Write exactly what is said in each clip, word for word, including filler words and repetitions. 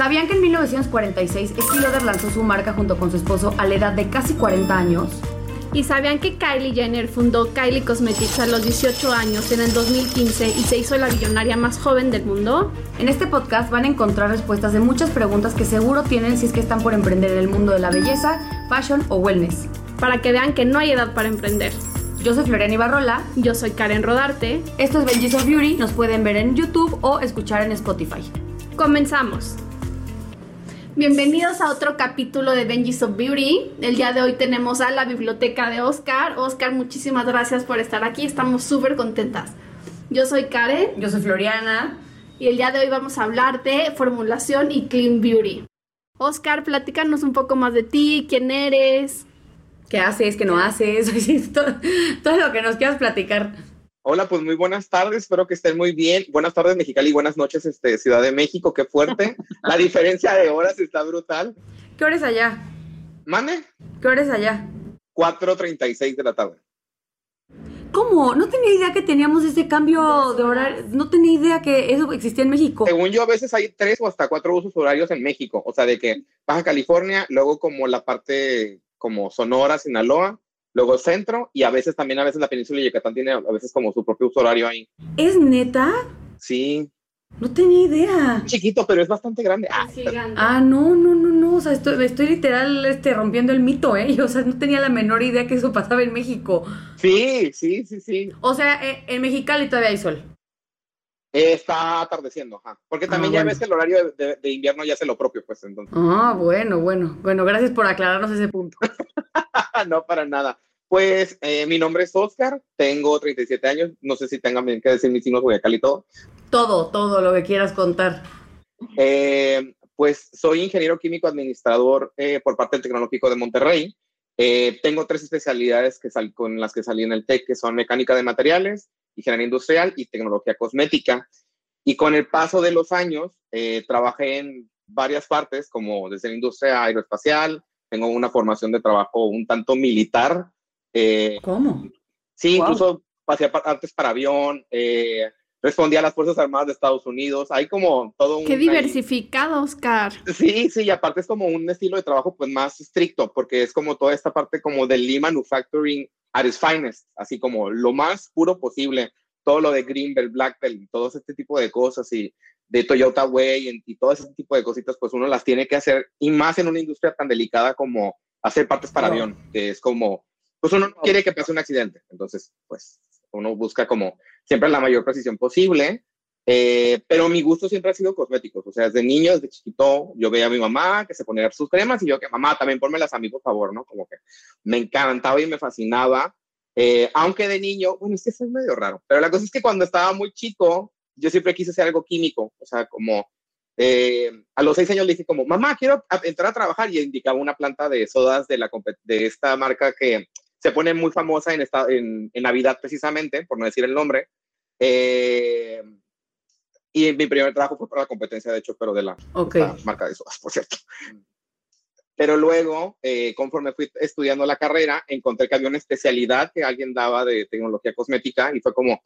¿Sabían que en mil novecientos cuarenta y seis Estée Lauder lanzó su marca junto con su esposo a la edad de casi cuarenta años? ¿Y sabían que Kylie Jenner fundó Kylie Cosmetics a los dieciocho años en el dos mil quince y se hizo la billonaria más joven del mundo? En este podcast van a encontrar respuestas de muchas preguntas que seguro tienen si es que están por emprender en el mundo de la belleza, fashion o wellness. Para que vean que no hay edad para emprender. Yo soy Florian Ibarrola. Yo soy Karen Rodarte. Esto es Benjis of Beauty. Nos pueden ver en YouTube o escuchar en Spotify. ¡Comenzamos! Bienvenidos a otro capítulo de Benjis of Beauty. El día de hoy tenemos a la biblioteca de Óscar. Óscar, muchísimas gracias por estar aquí. Estamos súper contentas. Yo soy Karen. Yo soy Floriana. Y el día de hoy vamos a hablar de formulación y Clean Beauty. Óscar, platícanos un poco más de ti, quién eres, qué haces, qué no haces, todo, todo lo que nos quieras platicar. Hola, pues muy buenas tardes, espero que estén muy bien. Buenas tardes, Mexicali, y buenas noches, este, Ciudad de México, qué fuerte. La diferencia de horas está brutal. ¿Qué hora es allá? ¿Mane? ¿Qué hora es allá? cuatro treinta y seis de la tarde. ¿Cómo? No tenía idea que teníamos ese cambio de horario, no tenía idea que eso existía en México. Según yo, a veces hay tres o hasta cuatro usos horarios en México, o sea, de que Baja California, luego como la parte como Sonora, Sinaloa, luego el centro, y a veces también, a veces la península de Yucatán tiene a veces como su propio uso horario ahí. ¿Es neta? Sí. No tenía idea. Chiquito, pero es bastante grande. Ah, sí, grande. Ah, no, no, no, no, o sea, estoy, estoy literal este, rompiendo el mito, ¿eh? Yo, o sea, no tenía la menor idea que eso pasaba en México. Sí, sí, sí, sí. O sea, eh, en Mexicali todavía hay sol. Eh, está atardeciendo, ajá. Porque también ah, ya bueno. Ves el horario de, de, de invierno ya hace lo propio, pues, entonces. Ah, bueno, bueno, bueno, gracias por aclararnos ese punto. No, para nada. Pues eh, mi nombre es Óscar, tengo treinta y siete años, no sé si tengan que decir mis signos zodiacal y todo. Todo, todo lo que quieras contar. Eh, pues soy ingeniero químico administrador eh, por parte del Tecnológico de Monterrey. Eh, tengo tres especialidades que sal- con las que salí en el TEC, que son mecánica de materiales, ingeniería industrial y tecnología cosmética. Y con el paso de los años, eh, trabajé en varias partes, como desde la industria aeroespacial. Tengo una formación de trabajo un tanto militar. Eh, ¿Cómo? Sí, wow. Incluso hacía artes para avión, eh, respondía a las Fuerzas Armadas de Estados Unidos. Hay como todo un... ¡Qué diversificado, Oscar! Sí, sí, y aparte es como un estilo de trabajo pues más estricto, porque es como toda esta parte como del Lean Manufacturing at its finest, así como lo más puro posible. Todo lo de Green Belt, Black Belt, todo este tipo de cosas y de Toyota Way y, y todo ese tipo de cositas, pues uno las tiene que hacer, y más en una industria tan delicada como hacer partes para oh. avión, que es como, pues uno no quiere que pase un accidente, entonces pues uno busca como siempre la mayor precisión posible, eh, pero mi gusto siempre ha sido cosméticos, o sea, desde niño, desde chiquito, yo veía a mi mamá que se ponía sus cremas y yo que mamá, también pónmelas a mí, por favor, ¿no? Como que me encantaba y me fascinaba. Eh, aunque de niño, bueno, es que eso es medio raro, pero la cosa es que cuando estaba muy chico, yo siempre quise hacer algo químico, o sea, como eh, a los seis años le dije como, mamá, quiero a- entrar a trabajar, y indicaba una planta de sodas de, la compet- de esta marca que se pone muy famosa en, esta- en-, en Navidad precisamente, por no decir el nombre, eh, y mi primer trabajo fue para la competencia, de hecho, pero de la, okay. la marca de sodas, por cierto. Pero luego, eh, conforme fui estudiando la carrera, encontré que había una especialidad que alguien daba de tecnología cosmética y fue como,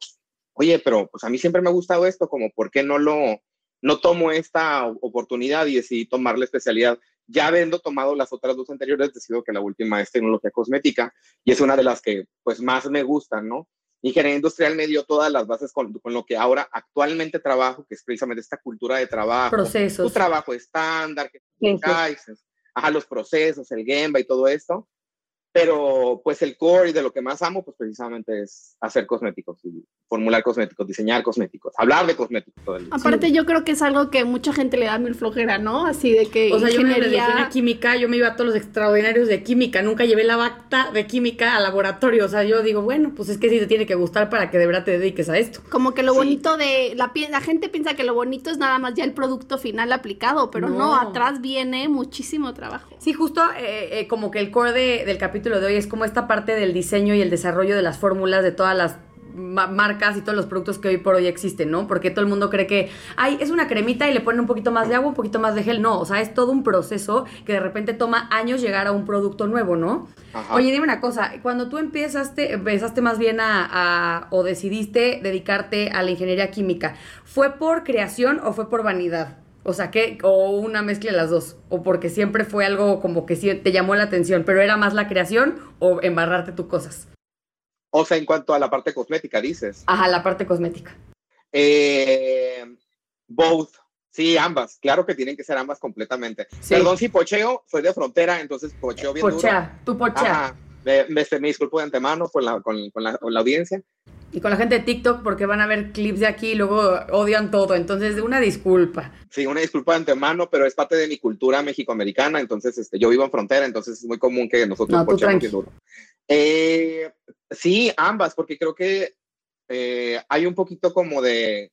oye, pero pues a mí siempre me ha gustado esto, como, ¿por qué no lo, no tomo esta oportunidad? Y decidí tomar la especialidad. Ya habiendo tomado las otras dos anteriores, decido que la última es tecnología cosmética y es una de las que pues más me gustan, ¿no? Ingeniería industrial me dio todas las bases con, con lo que ahora actualmente trabajo, que es precisamente esta cultura de trabajo. Procesos. Tu trabajo estándar, que sí, sí. Ajá, los procesos, el Gemba y todo esto, pero pues el core y de lo que más amo, pues precisamente es hacer cosméticos, y formular cosméticos, diseñar cosméticos, hablar de cosméticos. Todo el Aparte sí. Yo creo que es algo que mucha gente le da mil flojera, ¿no? Así de que o sea, ingeniería... yo me dediqué a química, yo me iba a todos los extraordinarios de química, nunca llevé la bacta de química a laboratorio, o sea, yo digo, bueno, pues es que sí te tiene que gustar para que de verdad te dediques a esto. Como que lo sí. bonito de... La, la gente piensa que lo bonito es nada más ya el producto final aplicado, pero no, no atrás viene muchísimo trabajo. Sí, justo eh, eh, como que el core de, del capítulo lo de hoy es como esta parte del diseño y el desarrollo de las fórmulas de todas las ma- marcas y todos los productos que hoy por hoy existen, ¿no? Porque todo el mundo cree que ay, es una cremita y le ponen un poquito más de agua, un poquito más de gel. No, o sea, es todo un proceso que de repente toma años llegar a un producto nuevo, ¿no? Ajá. Oye, dime una cosa, cuando tú empezaste, empezaste más bien a, a o decidiste dedicarte a la ingeniería química, ¿fue por creación o fue por vanidad? O sea, que, o una mezcla de las dos, o porque siempre fue algo como que sí te llamó la atención, pero era más la creación o embarrarte tus cosas. O sea, en cuanto a la parte cosmética, dices. Ajá, la parte cosmética. Eh, both. Sí, ambas. Claro que tienen que ser ambas completamente. Sí. Perdón si pocheo, soy de frontera, entonces pocheo bien pochea, duro. Pochea, tú pochea. Ajá. Me, me, me disculpo de antemano con la, con, con, la, con la audiencia. Y con la gente de TikTok, porque van a ver clips de aquí y luego odian todo. Entonces, una disculpa. Sí, una disculpa de antemano, pero es parte de mi cultura mexicoamericana. Entonces, este, yo vivo en frontera, entonces es muy común que nosotros no, pochemos bien duro. Eh, sí, ambas, porque creo que eh, hay un poquito como de,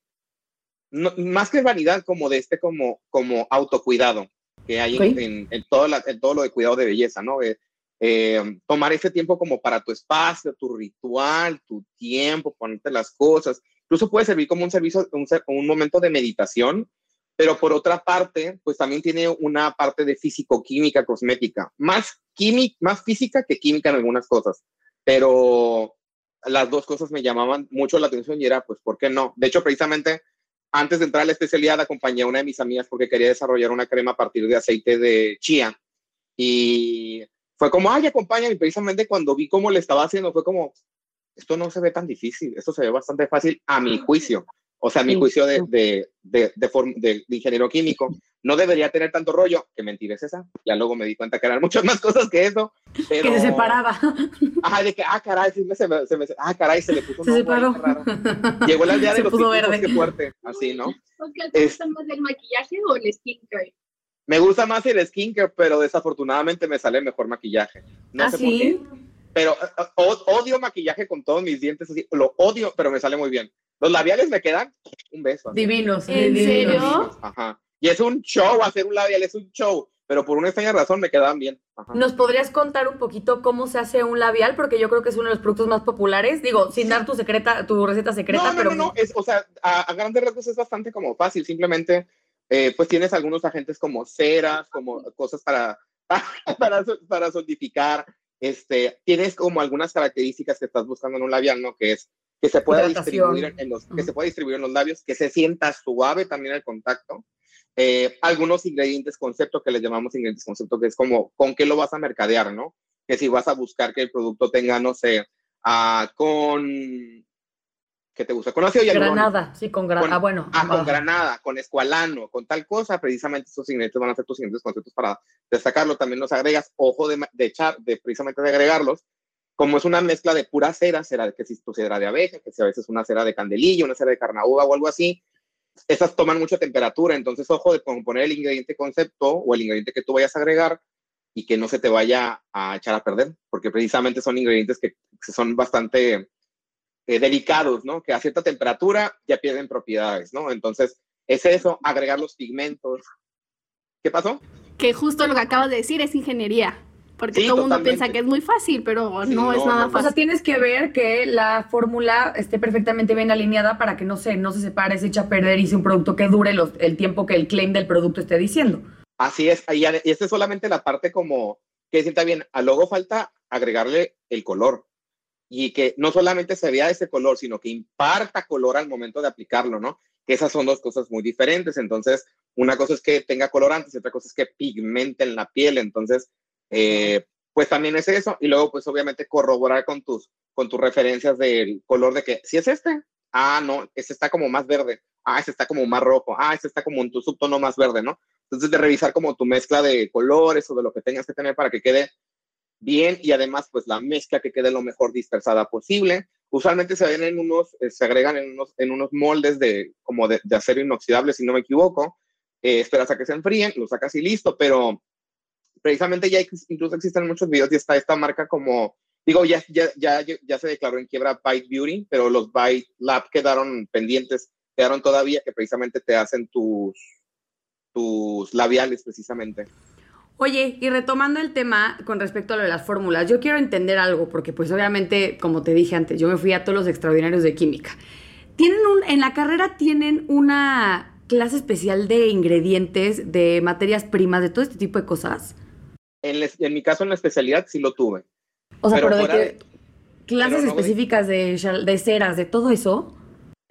no, más que vanidad, como de este como, como autocuidado que hay okay. en, en, en, todo la, en todo lo de cuidado de belleza, ¿no? Eh, Eh, tomar ese tiempo como para tu espacio, tu ritual, tu tiempo, ponerte las cosas. Incluso puede servir como un, servicio, un, un momento de meditación, pero por otra parte, pues también tiene una parte de físico-química cosmética, más, química, más física que química en algunas cosas, pero las dos cosas me llamaban mucho la atención y era, pues, ¿por qué no? De hecho, precisamente, antes de entrar a la especialidad, acompañé a una de mis amigas porque quería desarrollar una crema a partir de aceite de chía y fue como, ay, acompáñame, y precisamente cuando vi cómo le estaba haciendo, fue como, esto no se ve tan difícil, esto se ve bastante fácil a mi juicio, o sea, a mi juicio de, de, de, de, form, de, de ingeniero químico, no debería tener tanto rollo, que mentira es esa, ya luego me di cuenta que eran muchas más cosas que eso, pero... Que se separaba. Ajá, de que, ah, caray, se me, se me, se me, ah, caray, se le puso un se separó. Raro. Llegó la idea de los tipos, qué fuerte, así, ¿no? ¿Te es... gusta más el maquillaje o el skincare? Me gusta más el skincare, pero desafortunadamente me sale mejor maquillaje. No ¿Ah, sé sí? por qué. Pero o, odio maquillaje con todos mis dientes, así. Lo odio, pero me sale muy bien. Los labiales me quedan un beso. Así. Divinos. ¿En divinos. serio? Ajá. Y es un show hacer un labial, es un show. Pero por una extraña razón me quedaban bien. Ajá. ¿Nos podrías contar un poquito cómo se hace un labial? Porque yo creo que es uno de los productos más populares. Digo, sin dar tu secreta, tu receta secreta. No, no, pero... no, no. Es, o sea, a, a grandes rasgos es bastante como fácil. Simplemente... Eh, pues tienes algunos agentes como ceras, como cosas para, para, para solidificar. Este, tienes como algunas características que estás buscando en un labial, ¿no? Que es que se pueda distribuir en los, que se pueda distribuir en los labios, que se sienta suave también el contacto. Eh, algunos ingredientes concepto que les llamamos ingredientes concepto, que es como con qué lo vas a mercadear, ¿no? Que si vas a buscar que el producto tenga, no sé, uh, con... ¿Qué te gusta? ¿Con ácido hialurónico? Granada, sí, con granada, ah, bueno. Ah, con granada, con escualano, con tal cosa, precisamente estos ingredientes van a ser tus siguientes conceptos para destacarlo. También los agregas, ojo de, de echar, de precisamente de agregarlos, como es una mezcla de pura cera, cera que si tu cera de abeja, que si a veces una cera de candelilla, una cera de carnaúba o algo así, esas toman mucha temperatura, entonces ojo de poner el ingrediente concepto o el ingrediente que tú vayas a agregar y que no se te vaya a echar a perder, porque precisamente son ingredientes que, que son bastante... Eh, delicados, ¿no? Que a cierta temperatura ya pierden propiedades, ¿no? Entonces, es eso, agregar los pigmentos. ¿Qué pasó? Que justo lo que acabas de decir es ingeniería, porque sí, todo el mundo piensa que es muy fácil, pero sí, no, no es nada no, fácil. O sea, tienes que ver que la fórmula esté perfectamente bien alineada para que no se, no se separe, se eche a perder y sea un producto que dure los, el tiempo que el claim del producto esté diciendo. Así es, y, y esta es solamente la parte como que sienta bien. A luego falta agregarle el color. Y que no solamente se vea ese color, sino que imparta color al momento de aplicarlo, ¿no? Que esas son dos cosas muy diferentes. Entonces, una cosa es que tenga colorantes, otra cosa es que pigmenten la piel. Entonces, eh, pues también es eso. Y luego, pues obviamente corroborar con tus, con tus referencias del color de que, si es este, ah, no, este está como más verde, ah, este está como más rojo, ah, este está como en tu subtono más verde, ¿no? Entonces, de revisar como tu mezcla de colores o de lo que tengas que tener para que quede bien, y además, pues, la mezcla que quede lo mejor dispersada posible. Usualmente se ven en unos, eh, se agregan en unos, en unos moldes de, como de, de acero inoxidable, si no me equivoco. Eh, esperas a que se enfríen, lo sacas y listo, pero precisamente ya incluso existen muchos videos y está esta marca como, digo, ya, ya, ya, ya se declaró en quiebra Bite Beauty, pero los Bite Lab quedaron pendientes, quedaron todavía, que precisamente te hacen tus, tus labiales, precisamente. Oye, y retomando el tema con respecto a lo de las fórmulas, yo quiero entender algo, porque pues obviamente, como te dije antes, yo me fui a todos los extraordinarios de química. Tienen un, en la carrera tienen una clase especial de ingredientes, de materias primas, de todo este tipo de cosas. En, les, en mi caso, en la especialidad, sí lo tuve. O sea, pero, pero de que de, clases específicas no de, de ceras, de todo eso.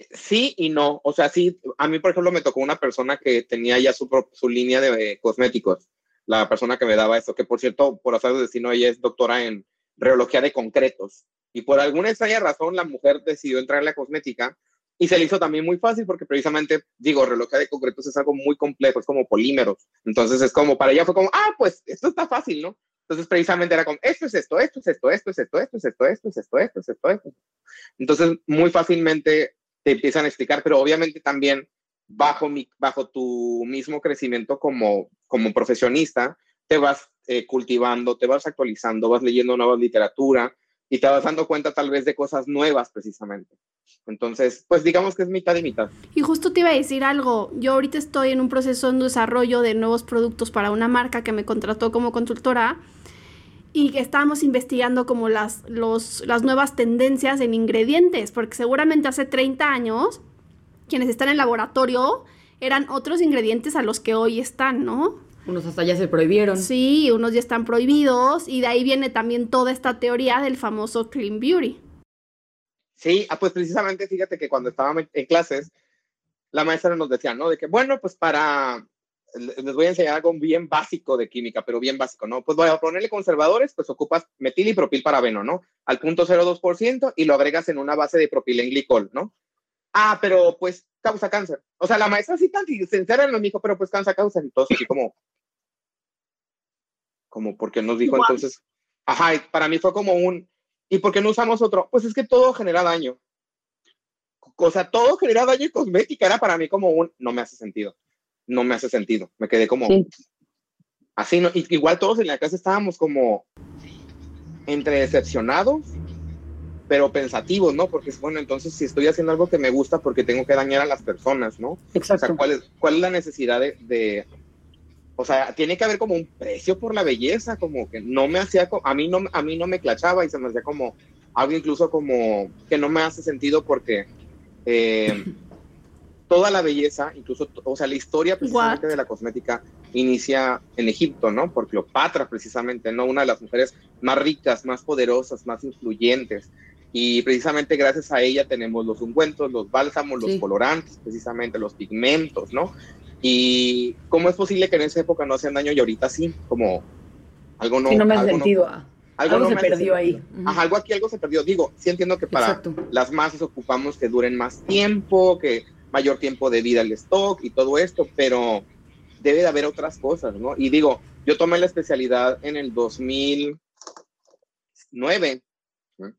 Sí y no. O sea, sí, a mí, por ejemplo, me tocó una persona que tenía ya su, su línea de eh, cosméticos. La persona que me daba eso, que por cierto, por azar del destino, ella es doctora en reología de concretos. Y por alguna extraña razón, la mujer decidió entrar en la cosmética y se le hizo también muy fácil porque precisamente, digo, reología de concretos es algo muy complejo, es como polímeros. Entonces es como, para ella fue como, ah, pues esto está fácil, ¿no? Entonces precisamente era como, esto es esto, esto es esto, esto es esto, esto es esto, esto es esto, esto es esto, esto. Entonces muy fácilmente te empiezan a explicar, pero obviamente también bajo, mi, bajo tu mismo crecimiento como, como profesionista, te vas eh, cultivando, te vas actualizando, vas leyendo nueva literatura y te vas dando cuenta tal vez de cosas nuevas precisamente. Entonces, pues digamos que es mitad y mitad. Y justo te iba a decir algo, yo ahorita estoy en un proceso en desarrollo de nuevos productos para una marca que me contrató como consultora y que estábamos investigando como las, los, las nuevas tendencias en ingredientes, porque seguramente hace treinta años... quienes están en laboratorio eran otros ingredientes a los que hoy están, ¿no? Unos hasta ya se prohibieron. Sí, unos ya están prohibidos y de ahí viene también toda esta teoría del famoso Clean Beauty. Sí, ah, pues precisamente fíjate que cuando estábamos en clases, la maestra nos decía, ¿no? De que, bueno, pues para... les voy a enseñar algo bien básico de química, pero bien básico, ¿no? Pues voy a ponerle conservadores, pues ocupas metil y propilparabeno, ¿no? Al cero punto cero dos por ciento y lo agregas en una base de propilenglicol, ¿no? Ah, pero pues causa cáncer. O sea, la maestra sí tan sincera nos dijo, pero pues causa cáncer. Y todos así como, como porque nos dijo. Wow. Entonces, ajá, y para mí fue como un, ¿y por qué no usamos otro? Pues es que todo genera daño. O sea, todo genera daño y cosmética era para mí como un, no me hace sentido, no me hace sentido. Me quedé como, sí. Así, no, y, igual todos en la clase estábamos como entre decepcionados pero pensativos, ¿no? Porque, bueno, entonces si estoy haciendo algo que me gusta, porque tengo que dañar a las personas, ¿no? Exacto. O sea, ¿cuál es, cuál es la necesidad de, de... O sea, tiene que haber como un precio por la belleza, como que no me hacía... A mí no, a mí no me clachaba y se me hacía como algo incluso como que no me hace sentido porque eh, toda la belleza, incluso, o sea, la historia precisamente What? de la cosmética inicia en Egipto, ¿no? Por Cleopatra, precisamente, ¿no? Una de las mujeres más ricas, más poderosas, más influyentes. Y precisamente gracias a ella tenemos los ungüentos, los bálsamos, los sí. colorantes, precisamente los pigmentos, ¿no? Y ¿cómo es posible que en esa época no hacían daño y ahorita sí? Como algo no... Sí, no me ha sentido. No, algo, algo no se me perdió ahí. Uh-huh. Ajá, algo aquí, algo se perdió. Digo, sí entiendo que para Exacto. las masas ocupamos que duren más tiempo, que mayor tiempo de vida el stock y todo esto, pero debe de haber otras cosas, ¿no? Y digo, yo tomé la especialidad en el dos mil nueve,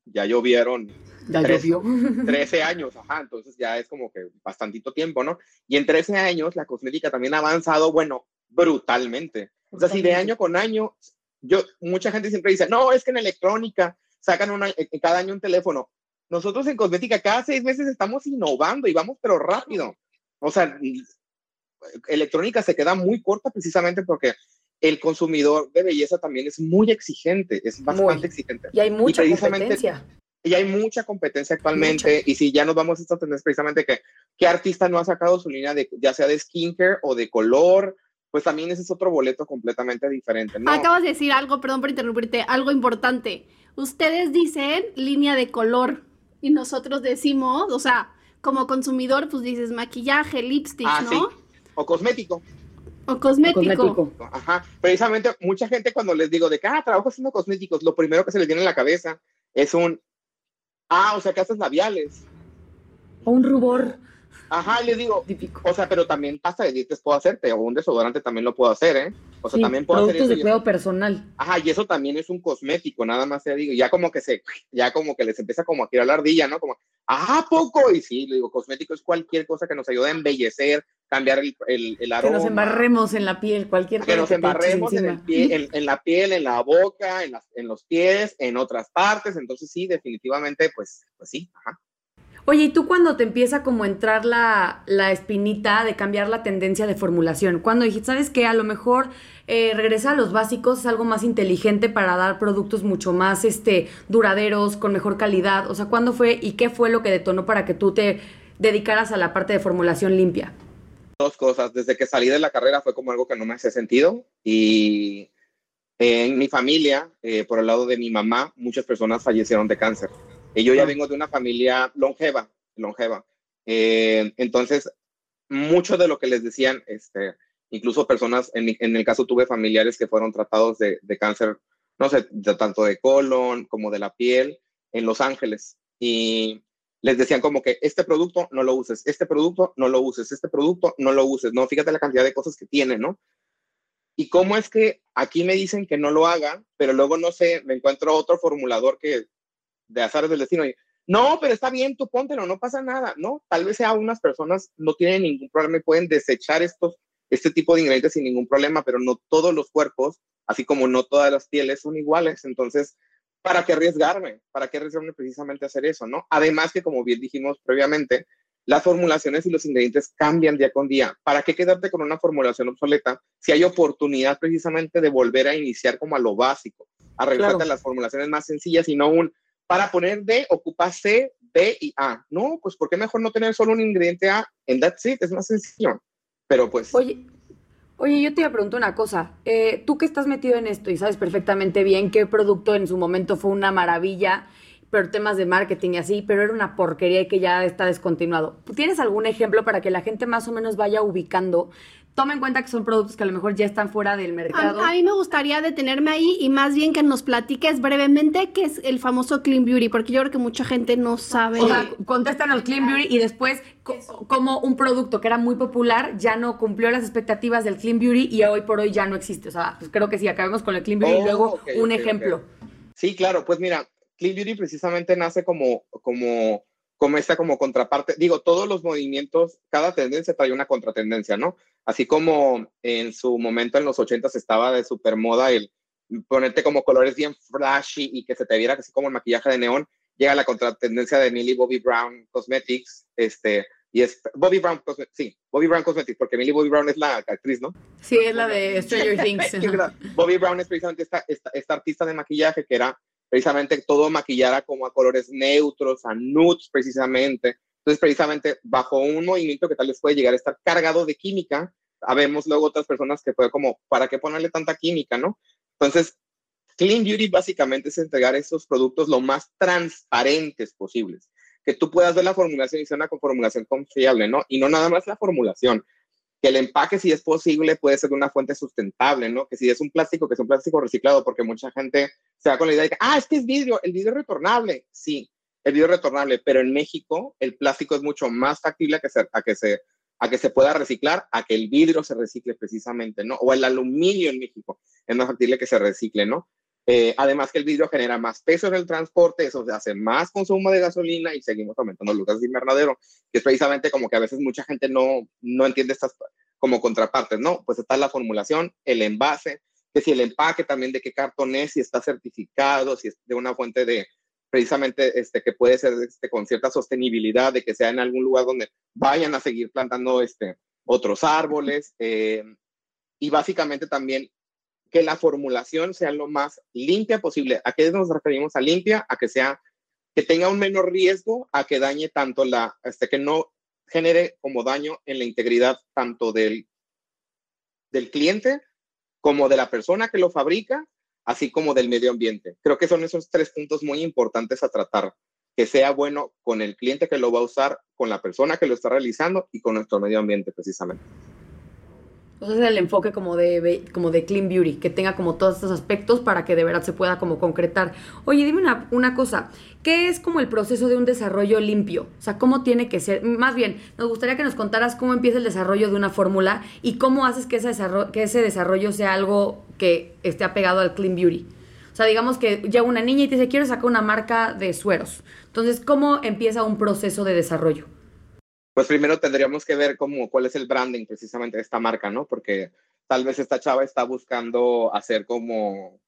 ya llovieron ya trece años, ajá, entonces ya es como que bastantito tiempo, ¿no? Y en trece años la cosmética también ha avanzado, bueno, brutalmente. O sea, si de año con año, yo, mucha gente siempre dice, no, es que en electrónica sacan una, cada año un teléfono. Nosotros en cosmética cada seis meses estamos innovando y vamos pero rápido. O sea, electrónica se queda muy corta precisamente porque... el consumidor de belleza también es muy exigente, es bastante muy. exigente. Y hay mucha y competencia. Y hay mucha competencia actualmente, mucha. Y si ya nos vamos a esta tendencia precisamente que qué artista no ha sacado su línea, de, ya sea de skincare o de color, pues también ese es otro boleto completamente diferente, ¿no? Acabas de decir algo, perdón por interrumpirte, algo importante. Ustedes dicen línea de color y nosotros decimos, o sea, como consumidor, pues dices maquillaje, lipstick, ah, ¿no? Sí. O cosmético. O cosmético. O cosmético. Ajá. Precisamente mucha gente cuando les digo de que ah, trabajo haciendo cosméticos, lo primero que se les viene en la cabeza es un ah, o sea, que haces labiales. O un rubor. Ajá, les digo. Típico. O sea, pero también pasta de dientes puedo hacerte, o un desodorante también lo puedo hacer, ¿eh? O sea, sí, también puedo hacer. Productos de cuidado personal. Ajá, y eso también es un cosmético, nada más te digo. Ya como que se, ya como que les empieza como a tirar la ardilla, ¿no? Como, ah, poco. Y sí, le digo, cosmético es cualquier cosa que nos ayude a embellecer, cambiar el, el, el aroma. Que nos embarremos en la piel, cualquier cosa. Que nos que embarremos en, el pie, en, en la piel, en la boca, en, las, en los pies, en otras partes. Entonces sí, definitivamente, pues, pues sí. Ajá. Oye, ¿y tú cuando te empieza como a entrar la, la espinita de cambiar la tendencia de formulación? Cuando dijiste, ¿sabes qué? A lo mejor eh, regresar a los básicos es algo más inteligente para dar productos mucho más este, duraderos, con mejor calidad. O sea, ¿cuándo fue y qué fue lo que detonó para que tú te dedicaras a la parte de formulación limpia? Dos cosas. Desde que salí de la carrera fue como algo que no me hacía sentido. Y en mi familia, eh, por el lado de mi mamá, muchas personas fallecieron de cáncer. Y yo ya vengo de una familia longeva, longeva. Eh, entonces, mucho de lo que les decían, este, incluso personas, en, en el caso tuve familiares que fueron tratados de, de cáncer, no sé, de, tanto de colon como de la piel, en Los Ángeles. Y les decían como que este producto no lo uses, este producto no lo uses, este producto no lo uses. No, fíjate la cantidad de cosas que tiene, ¿no? ¿Y cómo es que aquí me dicen que no lo haga, pero luego, no sé, me encuentro otro formulador que de azares del destino y, no, pero está bien, tú póntelo, no pasa nada, ¿no? Tal vez sea unas personas no tienen ningún problema y pueden desechar estos, este tipo de ingredientes sin ningún problema, pero no todos los cuerpos, así como no todas las pieles son iguales. Entonces, ¿para qué arriesgarme? ¿Para qué arriesgarme precisamente a hacer eso, no? Además que, como bien dijimos previamente, las formulaciones y los ingredientes cambian día con día. ¿Para qué quedarte con una formulación obsoleta si hay oportunidad precisamente de volver a iniciar como a lo básico? A regresarte claro. a las formulaciones más sencillas y no un... Para poner D, ocupa C, B y A. No, pues ¿por qué mejor no tener solo un ingrediente A? En that's it, es más sencillo. Pero pues... Oye, oye yo te pregunto una cosa. Eh, tú que estás metido en esto y sabes perfectamente bien qué producto en su momento fue una maravilla, pero temas de marketing y así, pero era una porquería y que ya está descontinuado. ¿Tienes algún ejemplo para que la gente más o menos vaya ubicando? Toma en cuenta que son productos que a lo mejor ya están fuera del mercado. A, a mí me gustaría detenerme ahí y más bien que nos platiques brevemente qué es el famoso Clean Beauty, porque yo creo que mucha gente no sabe. O sea, contestan al Clean Beauty y después co- como un producto que era muy popular ya no cumplió las expectativas del Clean Beauty y hoy por hoy ya no existe. O sea, pues creo que sí, acabemos con el Clean Beauty oh, y luego okay, un okay, ejemplo. Okay. Sí, claro, pues mira, Clean Beauty precisamente nace como, como, como esta como contraparte. Digo, todos los movimientos, cada tendencia trae una contratendencia, ¿no? Así como en su momento en los ochentas estaba de super moda el ponerte como colores bien flashy y que se te viera así como el maquillaje de neón, llega la contratendencia de Millie Bobby Brown Cosmetics, este, y es Bobby Brown Cosmetics, sí, Bobby Brown Cosmetics, porque Millie Bobby Brown es la actriz, ¿no? Sí, es la de Stranger Things. Bobby Brown es precisamente esta, esta, esta artista de maquillaje que era precisamente todo maquillara como a colores neutros, a nudes precisamente. Entonces, precisamente, bajo un movimiento que tal vez puede llegar a estar cargado de química, habemos luego otras personas que fue como, ¿para qué ponerle tanta química, no? Entonces, Clean Beauty básicamente es entregar esos productos lo más transparentes posibles. Que tú puedas ver la formulación y sea una formulación confiable, ¿no? Y no nada más la formulación. Que el empaque, si es posible, puede ser de una fuente sustentable, ¿no? Que si es un plástico, que es un plástico reciclado, porque mucha gente se va con la idea de que, ah, es que es vidrio, el vidrio es retornable. Sí, el vidrio es retornable, pero en México el plástico es mucho más factible a que, se, a, que se, a que se pueda reciclar, a que el vidrio se recicle precisamente, ¿no? O el aluminio en México es más factible que se recicle, ¿no? Eh, además que el vidrio genera más peso en el transporte, eso hace más consumo de gasolina y seguimos aumentando los gases de invernadero, que es precisamente como que a veces mucha gente no, no entiende estas como contrapartes, ¿no? Pues está la formulación, el envase, que si el empaque también de qué cartón es, si está certificado, si es de una fuente de precisamente este, que puede ser este, con cierta sostenibilidad, de que sea en algún lugar donde vayan a seguir plantando este, otros árboles, eh, y básicamente también que la formulación sea lo más limpia posible. ¿A qué nos referimos a limpia? A que sea, que tenga un menor riesgo a que dañe tanto la, este, que no genere como daño en la integridad tanto del, del cliente como de la persona que lo fabrica, así como del medio ambiente. Creo que son esos tres puntos muy importantes a tratar. Que sea bueno con el cliente que lo va a usar, con la persona que lo está realizando y con nuestro medio ambiente precisamente. Entonces el enfoque como de, como de Clean Beauty, que tenga como todos estos aspectos para que de verdad se pueda como concretar. Oye, dime una, una cosa, ¿qué es como el proceso de un desarrollo limpio? O sea, ¿cómo tiene que ser? Más bien, nos gustaría que nos contaras cómo empieza el desarrollo de una fórmula y cómo haces que ese desarrollo, que ese desarrollo sea algo que esté apegado al Clean Beauty. O sea, digamos que llega una niña y te dice, quiero sacar una marca de sueros. Entonces, ¿cómo empieza un proceso de desarrollo? Pues primero tendríamos que ver cómo, cuál es el branding precisamente de esta marca, ¿no? Porque tal vez esta chava está buscando hacer como,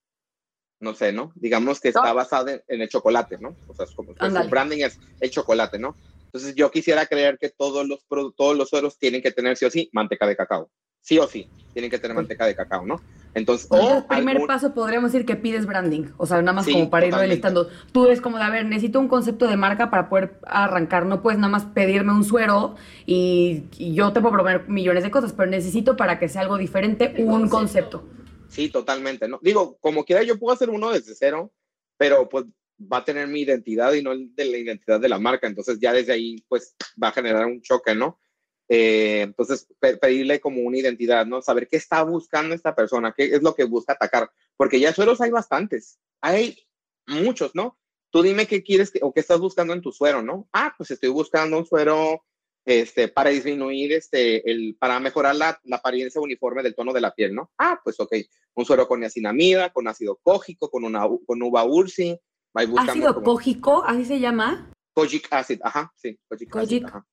no sé, ¿no? Digamos que está basada en, en el chocolate, ¿no? O sea, es como, pues el branding es el chocolate, ¿no? Entonces yo quisiera creer que todos los todos los sueros tienen que tener sí o sí manteca de cacao. Sí o sí, tienen que tener manteca de cacao, ¿no? Entonces, o oh, primer algún... paso podríamos decir que pides branding, o sea, nada más sí, como para irlo listando. Tú eres como de, a ver, necesito un concepto de marca para poder arrancar, no puedes nada más pedirme un suero y, y yo te puedo probar millones de cosas, pero necesito para que sea algo diferente el un concepto. concepto. Sí, totalmente, ¿no? Digo, como quiera yo puedo hacer uno desde cero, pero pues va a tener mi identidad y no de la identidad de la marca. Entonces ya desde ahí pues va a generar un choque, ¿no? Eh, entonces pe pedirle como una identidad, ¿no? Saber qué está buscando esta persona, qué es lo que busca atacar, porque ya sueros hay bastantes, hay muchos, ¿no? Tú dime qué quieres que, o qué estás buscando en tu suero, ¿no? Ah, pues estoy buscando un suero este, para disminuir, este, el, para mejorar la, la apariencia uniforme del tono de la piel, ¿no? Ah, pues ok, un suero con niacinamida, con ácido cógico, con, una, con uva ursi. ¿Ácido como... cógico? ¿Así se llama? Kojic acid, ajá, sí, kojic, kojic. Acid, ajá.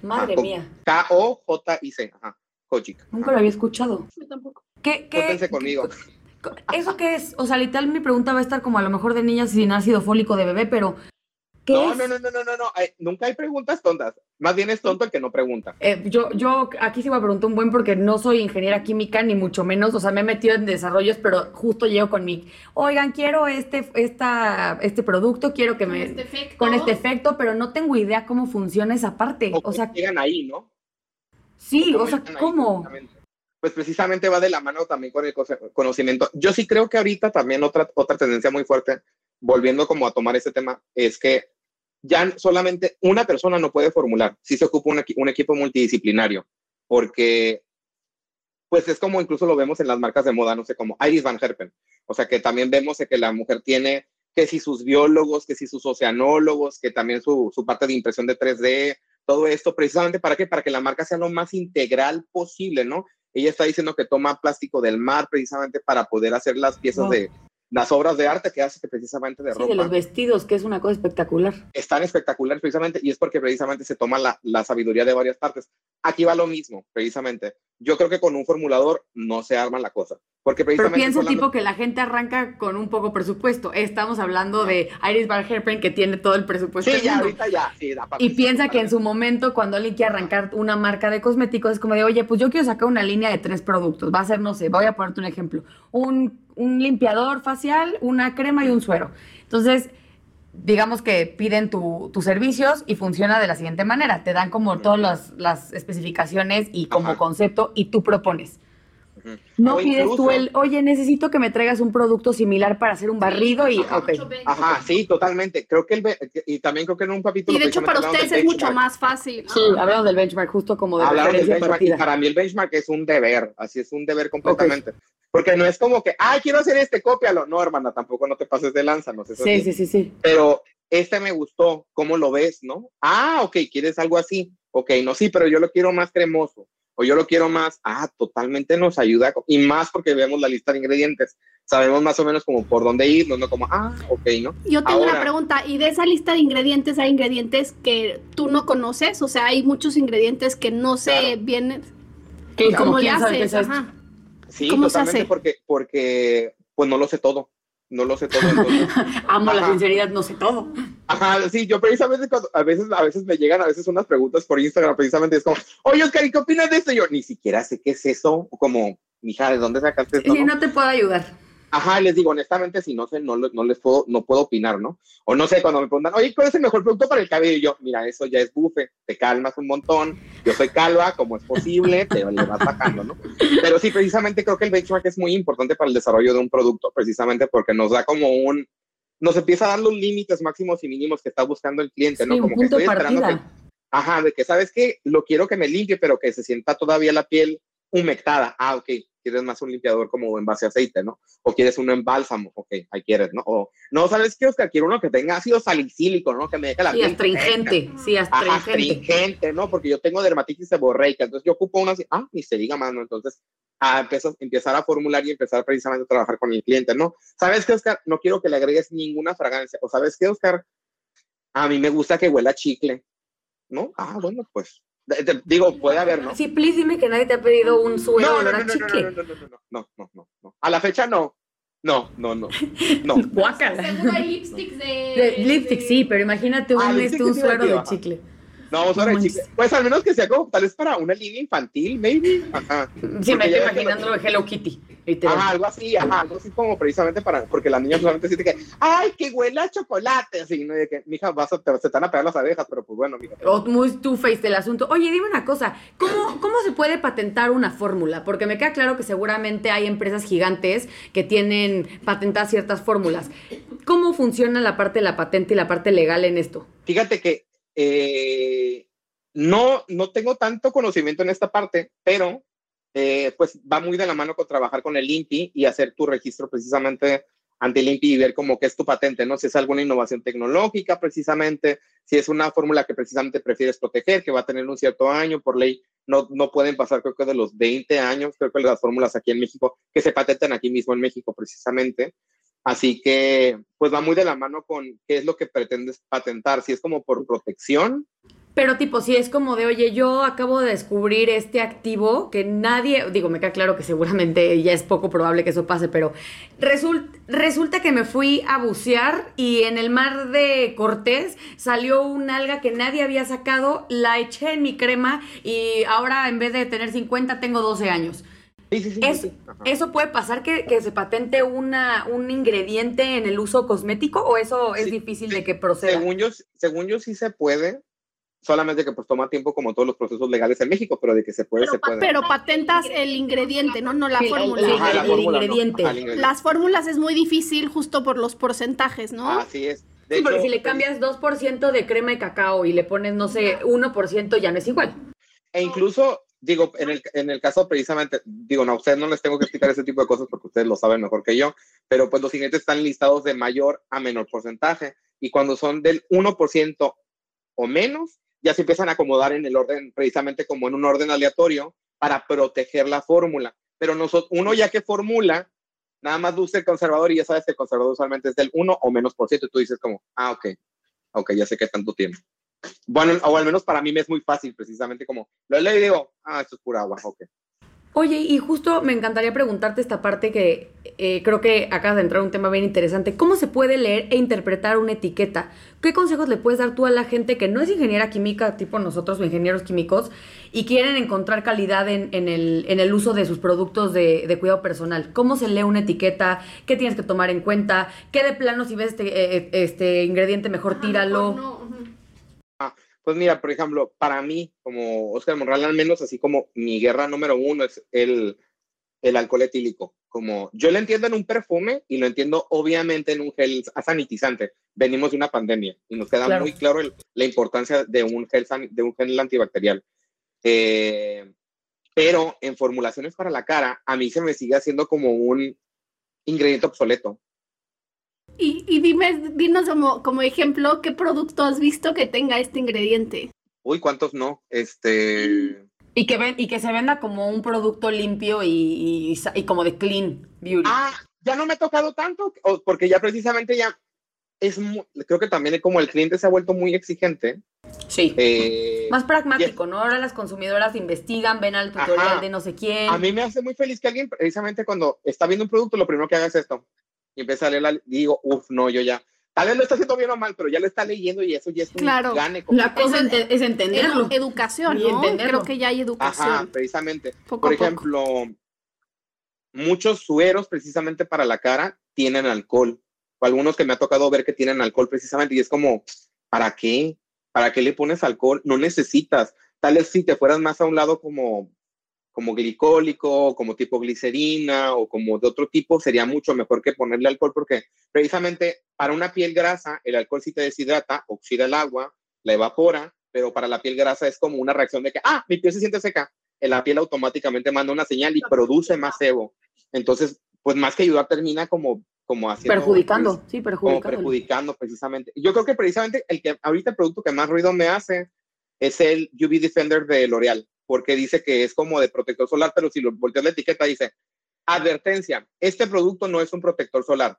Madre ajá, mía. K O J I C, ajá, kojic. Nunca ajá. lo había escuchado. Yo tampoco. ¿Qué, qué? Pótense conmigo. ¿Eso qué es? O sea, literal, mi pregunta va a estar como a lo mejor de niñas sin ácido fólico de bebé, pero... ¿qué no, es? no, no, no, no, no, no, hay, nunca hay preguntas tontas. Más bien es tonto el que no pregunta. Eh, yo, yo aquí sí me pregunté un buen porque no soy ingeniera química, ni mucho menos. O sea, me he metido en desarrollos, pero justo llego con mi... Oigan, quiero este, esta, este producto, quiero que me... Este efecto. Con este efecto, pero no tengo idea cómo funciona esa parte. O, o sea, llegan ahí, ¿no? Sí, o, o sea, ¿cómo? Pues precisamente va de la mano también con el conocimiento. Yo sí creo que ahorita también otra, otra tendencia muy fuerte, volviendo como a tomar ese tema, es que ya solamente una persona no puede formular, sí se ocupa un, un equipo multidisciplinario, porque pues es como incluso lo vemos en las marcas de moda, no sé, como Iris Van Herpen, o sea que también vemos que la mujer tiene que si sus biólogos, que si sus oceanólogos, que también su, su parte de impresión de tres D, todo esto precisamente para que, para que la marca sea lo más integral posible, ¿no? Ella está diciendo que toma plástico del mar precisamente para poder hacer las piezas oh. de... las obras de arte que hace precisamente de sí, ropa. Sí, de los vestidos, que es una cosa espectacular. Están espectaculares precisamente, y es porque precisamente se toma la, la sabiduría de varias partes. Aquí va lo mismo, precisamente. Yo creo que con un formulador no se arma la cosa. Porque precisamente... Pero pienso tipo que la gente arranca con un poco presupuesto. Estamos hablando de Iris Van Herpen, que tiene todo el presupuesto. Sí, ya, ahorita ya. Sí, y piensa que en su momento, cuando alguien quiere arrancar una marca de cosméticos, es como de, oye, pues yo quiero sacar una línea de tres productos. Va a ser, no sé, voy a ponerte un ejemplo. Un, un limpiador facial, una crema y un suero. Entonces... digamos que piden tu, tus servicios y funciona de la siguiente manera. Te dan como todas las, las especificaciones y como ajá. concepto y tú propones. Ajá. No o pides incluso, tú el, oye, necesito que me traigas un producto similar para hacer un barrido y... Ajá, okay. ajá sí, totalmente. Creo que el... Y también creo que en un capítulo... Y de hecho para ustedes es mucho más fácil. Sí, ah. hablamos del benchmark justo como de hablaron del benchmark partida. Y para mí el benchmark es un deber. Así es, un deber completamente. Okay. Porque no es como que, ay, quiero hacer este, cópialo. No, hermana, tampoco no te pases de lanza, no sé. Sí, así. sí, sí, sí. Pero este me gustó, ¿cómo lo ves, no? Ah, ok, ¿quieres algo así? Ok, no, sí, pero yo lo quiero más cremoso. O yo lo quiero más, ah, totalmente nos ayuda. Y más porque vemos la lista de ingredientes. Sabemos más o menos como por dónde irnos, ¿no? Como, ah, ok, ¿no? Yo tengo Ahora, una pregunta, y de esa lista de ingredientes, ¿hay ingredientes que tú no conoces? O sea, hay muchos ingredientes que no claro. se vienen. ¿Cómo, ¿Cómo le haces? Ajá. Sí, ¿Cómo totalmente se hace? Porque, porque pues no lo sé todo, no lo sé todo. Entonces, amo ajá. la sinceridad, no sé todo. Ajá, sí, yo precisamente cuando, a veces, a veces me llegan a veces unas preguntas por Instagram, precisamente es como, oye, Óscar, ¿y qué opinas de esto? Y yo, ni siquiera sé qué es eso, como, mija, ¿de dónde sacaste esto? Sí, no, no te puedo ayudar. Ajá, les digo, honestamente, si no sé, no, no les puedo, no puedo opinar, ¿no? O no sé, cuando me preguntan, oye, ¿cuál es el mejor producto para el cabello? Y yo, mira, eso ya es bufe, te calmas un montón, yo soy calva, como es posible, te le vas bajando, ¿no? Pero sí, precisamente creo que el benchmark es muy importante para el desarrollo de un producto, precisamente porque nos da como un, nos empieza a dar los límites máximos y mínimos que está buscando el cliente, sí, ¿no? Como que estoy esperando que, ajá, de que, ¿sabes qué? Lo quiero que me limpie, pero que se sienta todavía la piel humectada, ah, ok. Quieres más un limpiador como en base a aceite, ¿no? O quieres uno en bálsamo, ok, ahí quieres, ¿no? O, no, ¿sabes qué, Óscar? Quiero uno que tenga ácido salicílico, ¿no? Que me deje la piel. Sí, astringente, sí, astringente. Ajá, astringente, ¿no? Porque yo tengo dermatitis seborreica, entonces yo ocupo una así, ah, ni se diga más, ¿no? Entonces, a empezar, empezar a formular y empezar precisamente a trabajar con el cliente, ¿no? ¿Sabes qué, Óscar? No quiero que le agregues ninguna fragancia. O ¿sabes qué, Óscar? A mí me gusta que huela chicle, ¿no? Ah, bueno, pues. Digo, puede haber, ¿no? Sí, please dime que nadie te ha pedido un suero no, no, no, no, chicle. No, no, no, no, no, no, no, no. A la fecha no. No, no, no. No. Guácala. Seguro hay lipsticks de... de lipstick, de... sí, pero imagínate ah, un, este, un suero de chicle. No, suero de chicle. Pues al menos que sea como tal vez para una línea infantil, maybe. Ajá. Sí, porque me estoy imaginando lo de Hello Kitty. Ajá, algo así, ajá, algo así como precisamente para, porque las niñas solamente sienten que, ay, que huele a chocolate, así, ¿no? Y de que, mija, vas a, te, se te van a pegar las abejas, pero pues bueno, mija. O muy two-faced el asunto. Oye, dime una cosa, ¿cómo, ¿cómo se puede patentar una fórmula? Porque me queda claro que seguramente hay empresas gigantes que tienen patentadas ciertas fórmulas. ¿Cómo funciona la parte de la patente y la parte legal en esto? Fíjate que eh, no, no tengo tanto conocimiento en esta parte, pero eh, pues va muy de la mano con trabajar con el I N P I y hacer tu registro precisamente ante el I N P I y ver como que es tu patente, ¿no? Si es alguna innovación tecnológica precisamente, si es una fórmula que precisamente prefieres proteger, que va a tener un cierto año por ley. No, no pueden pasar, creo que de los veinte años, creo que las fórmulas aquí en México, que se patentan aquí mismo en México precisamente. Así que, pues va muy de la mano con qué es lo que pretendes patentar, si es como por protección. Pero tipo, si es como de, oye, yo acabo de descubrir este activo que nadie, digo, me queda claro que seguramente ya es poco probable que eso pase, pero resulta, resulta que me fui a bucear y en el mar de Cortés salió un alga que nadie había sacado, la eché en mi crema y ahora en vez de tener cincuenta tengo doce años. Sí, sí, sí, ¿Es, sí, sí. ¿Eso puede pasar que, que se patente una, un ingrediente en el uso cosmético o eso es sí, difícil sí, de que proceda? Según yo, según yo sí se puede, solamente que pues toma tiempo como todos los procesos legales en México, pero de que se puede, pero, se puede. Pero patentas el ingrediente, ¿no? No la sí, fórmula. Sí, ajá, la el fórmula, ingrediente. No, ajá, el ingrediente. Las fórmulas es muy difícil justo por los porcentajes, ¿no? Así es. De sí, hecho, porque si le cambias dos por ciento de crema de cacao y le pones, no sé, uno por ciento ya no es igual. E incluso... Digo, en el, en el caso precisamente, digo, no, a ustedes no les tengo que explicar ese tipo de cosas porque ustedes lo saben mejor que yo, pero pues los ingredientes están listados de mayor a menor porcentaje y cuando son del uno por ciento o menos, ya se empiezan a acomodar en el orden, precisamente como en un orden aleatorio para proteger la fórmula. Pero nosotros, uno ya que formula, nada más usa el conservador y ya sabes que el conservador usualmente es del uno o menos por ciento y tú dices como, ah, ok, ok, ya sé que tanto tiene. Bueno, o al menos para mí me es muy fácil, precisamente como lo leo y digo, ah, esto es pura agua, ok. Oye, y justo me encantaría preguntarte esta parte que eh, creo que acabas de entrar un tema bien interesante. ¿Cómo se puede leer e interpretar una etiqueta? ¿Qué consejos le puedes dar tú a la gente que no es ingeniera química, tipo nosotros, ingenieros químicos, y quieren encontrar calidad en, en, el, en el uso de sus productos de, de cuidado personal? ¿Cómo se lee una etiqueta? ¿Qué tienes que tomar en cuenta? ¿Qué de plano si ves este, eh, este ingrediente mejor ah, tíralo? Mejor no. Ah, pues mira, por ejemplo, para mí, como Óscar Monreal, al menos así como mi guerra número uno es el, el alcohol etílico. Como yo lo entiendo en un perfume y lo entiendo obviamente en un gel sanitizante. Venimos de una pandemia y nos queda claro. muy claro el, la importancia de un gel, san, de un gel antibacterial. Eh, pero en formulaciones para la cara, a mí se me sigue haciendo como un ingrediente obsoleto. Y, y dime, dinos como, como ejemplo, ¿qué producto has visto que tenga este ingrediente? Uy, ¿cuántos no? Este... Y que, ven, y que se venda como un producto limpio y, y, y como de Clean Beauty. Ah, ya no me ha tocado tanto, porque ya precisamente ya es... Muy, creo que también como el cliente se ha vuelto muy exigente. Sí. Eh, Más pragmático, ya. ¿no? Ahora las consumidoras investigan, ven al tutorial Ajá. de no sé quién. A mí me hace muy feliz que alguien, precisamente cuando está viendo un producto, lo primero que haga es esto. Y empecé a leerla, digo, uff, no, yo ya. Tal vez lo está haciendo bien o mal, pero ya lo está leyendo y eso ya es un claro, gane. Como la cosa es, es entenderlo. Edu- educación, ¿no? Entenderlo. Creo que ya hay educación. Ajá, precisamente. Poco Por ejemplo, poco. muchos sueros precisamente para la cara tienen alcohol. O algunos que me ha tocado ver que tienen alcohol precisamente y es como, ¿para qué? ¿Para qué le pones alcohol? No necesitas. Tal vez si te fueras más a un lado como... como glicólico, como tipo glicerina o como de otro tipo, sería mucho mejor que ponerle alcohol porque precisamente para una piel grasa el alcohol sí te deshidrata, oxida el agua, la evapora, pero para la piel grasa es como una reacción de que, ah, mi piel se siente seca. La piel automáticamente manda una señal y produce más sebo. Entonces, pues más que ayudar termina como, como haciendo... Perjudicando, pues, sí, perjudicando. Como perjudicando precisamente. Yo creo que precisamente el que ahorita el producto que más ruido me hace es el U V Defender de L'Oréal. Porque dice que es como de protector solar, pero si lo volteas la etiqueta dice, advertencia, este producto no es un protector solar.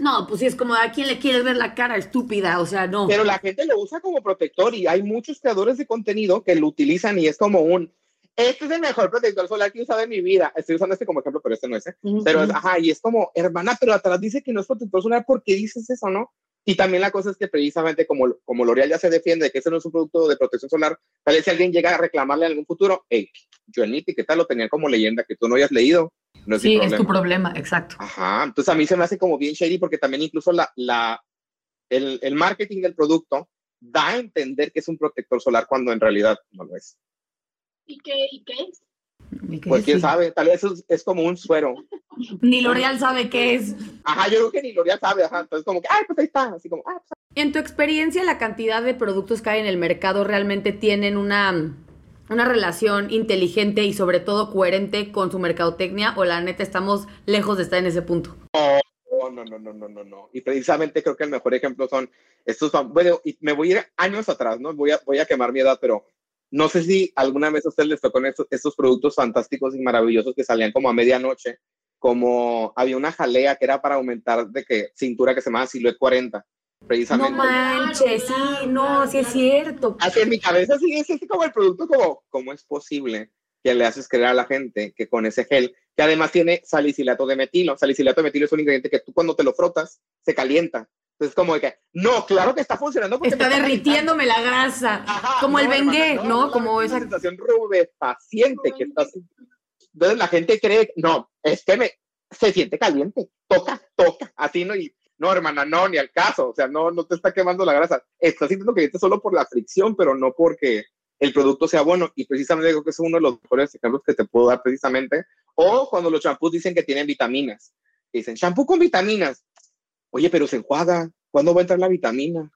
No, pues es como, ¿a quién le quieres ver la cara estúpida? O sea, no. Pero la gente lo usa como protector y hay muchos creadores de contenido que lo utilizan y es como un, este es el mejor protector solar que he usado en mi vida. Estoy usando este como ejemplo, pero este no es. ¿eh? Uh-huh. Pero, ajá, y es como, hermana, pero atrás dice que no es protector solar, ¿por qué dices eso, no? Y también la cosa es que precisamente como, como L'Oréal ya se defiende de que ese no es un producto de protección solar, tal vez si alguien llega a reclamarle en algún futuro, hey, yo en mi etiqueta lo tenía como leyenda que tú no habías leído. No es sí, es tu problema, exacto. Ajá, entonces a mí se me hace como bien shady porque también incluso la, la, el, el marketing del producto da a entender que es un protector solar cuando en realidad no lo es. ¿Y qué, y qué es? Pues quién sabe, tal vez es, es como un suero. Ni L'Oréal sabe qué es. Ajá, yo creo que ni L'Oréal sabe, ajá. Entonces como que, ay, pues ahí está, así como, ah, pues. En tu experiencia, ¿la cantidad de productos que hay en el mercado realmente tienen una, una relación inteligente y sobre todo coherente con su mercadotecnia, o la neta estamos lejos de estar en ese punto? Oh. No, no, no, no, no, no. Y precisamente creo que el mejor ejemplo son estos, bueno, y me voy a ir años atrás, ¿no? Voy a, voy a quemar mi edad, pero no sé si alguna vez a ustedes les tocó estos, estos productos fantásticos y maravillosos que salían como a medianoche, como había una jalea que era para aumentar de que cintura que se llamaba Siluet cuarenta, precisamente. No manches, sí, no, sí es cierto. Así en mi cabeza sí es así como el producto, como, ¿cómo es posible que le haces creer a la gente que con ese gel, que además tiene salicilato de metilo? Salicilato de metilo es un ingrediente que tú cuando te lo frotas, se calienta. Entonces como de que, no, claro que está funcionando. Porque está derritiéndome la grasa. Ajá, como no, el Bengué, ¿no? ¿no? Como esa sensación rubefaciente que estás. Entonces la gente cree, no, es que me, se siente caliente. Toca, toca, así no, y no, hermana, no, ni al caso. O sea, no, no te está quemando la grasa. Estás sintiendo caliente solo por la fricción, pero no porque el producto sea bueno, y precisamente creo que es uno de los mejores ejemplos que te puedo dar precisamente, o cuando los champús dicen que tienen vitaminas, que dicen, champú con vitaminas, oye, pero se enjuaga, ¿cuándo va a entrar la vitamina?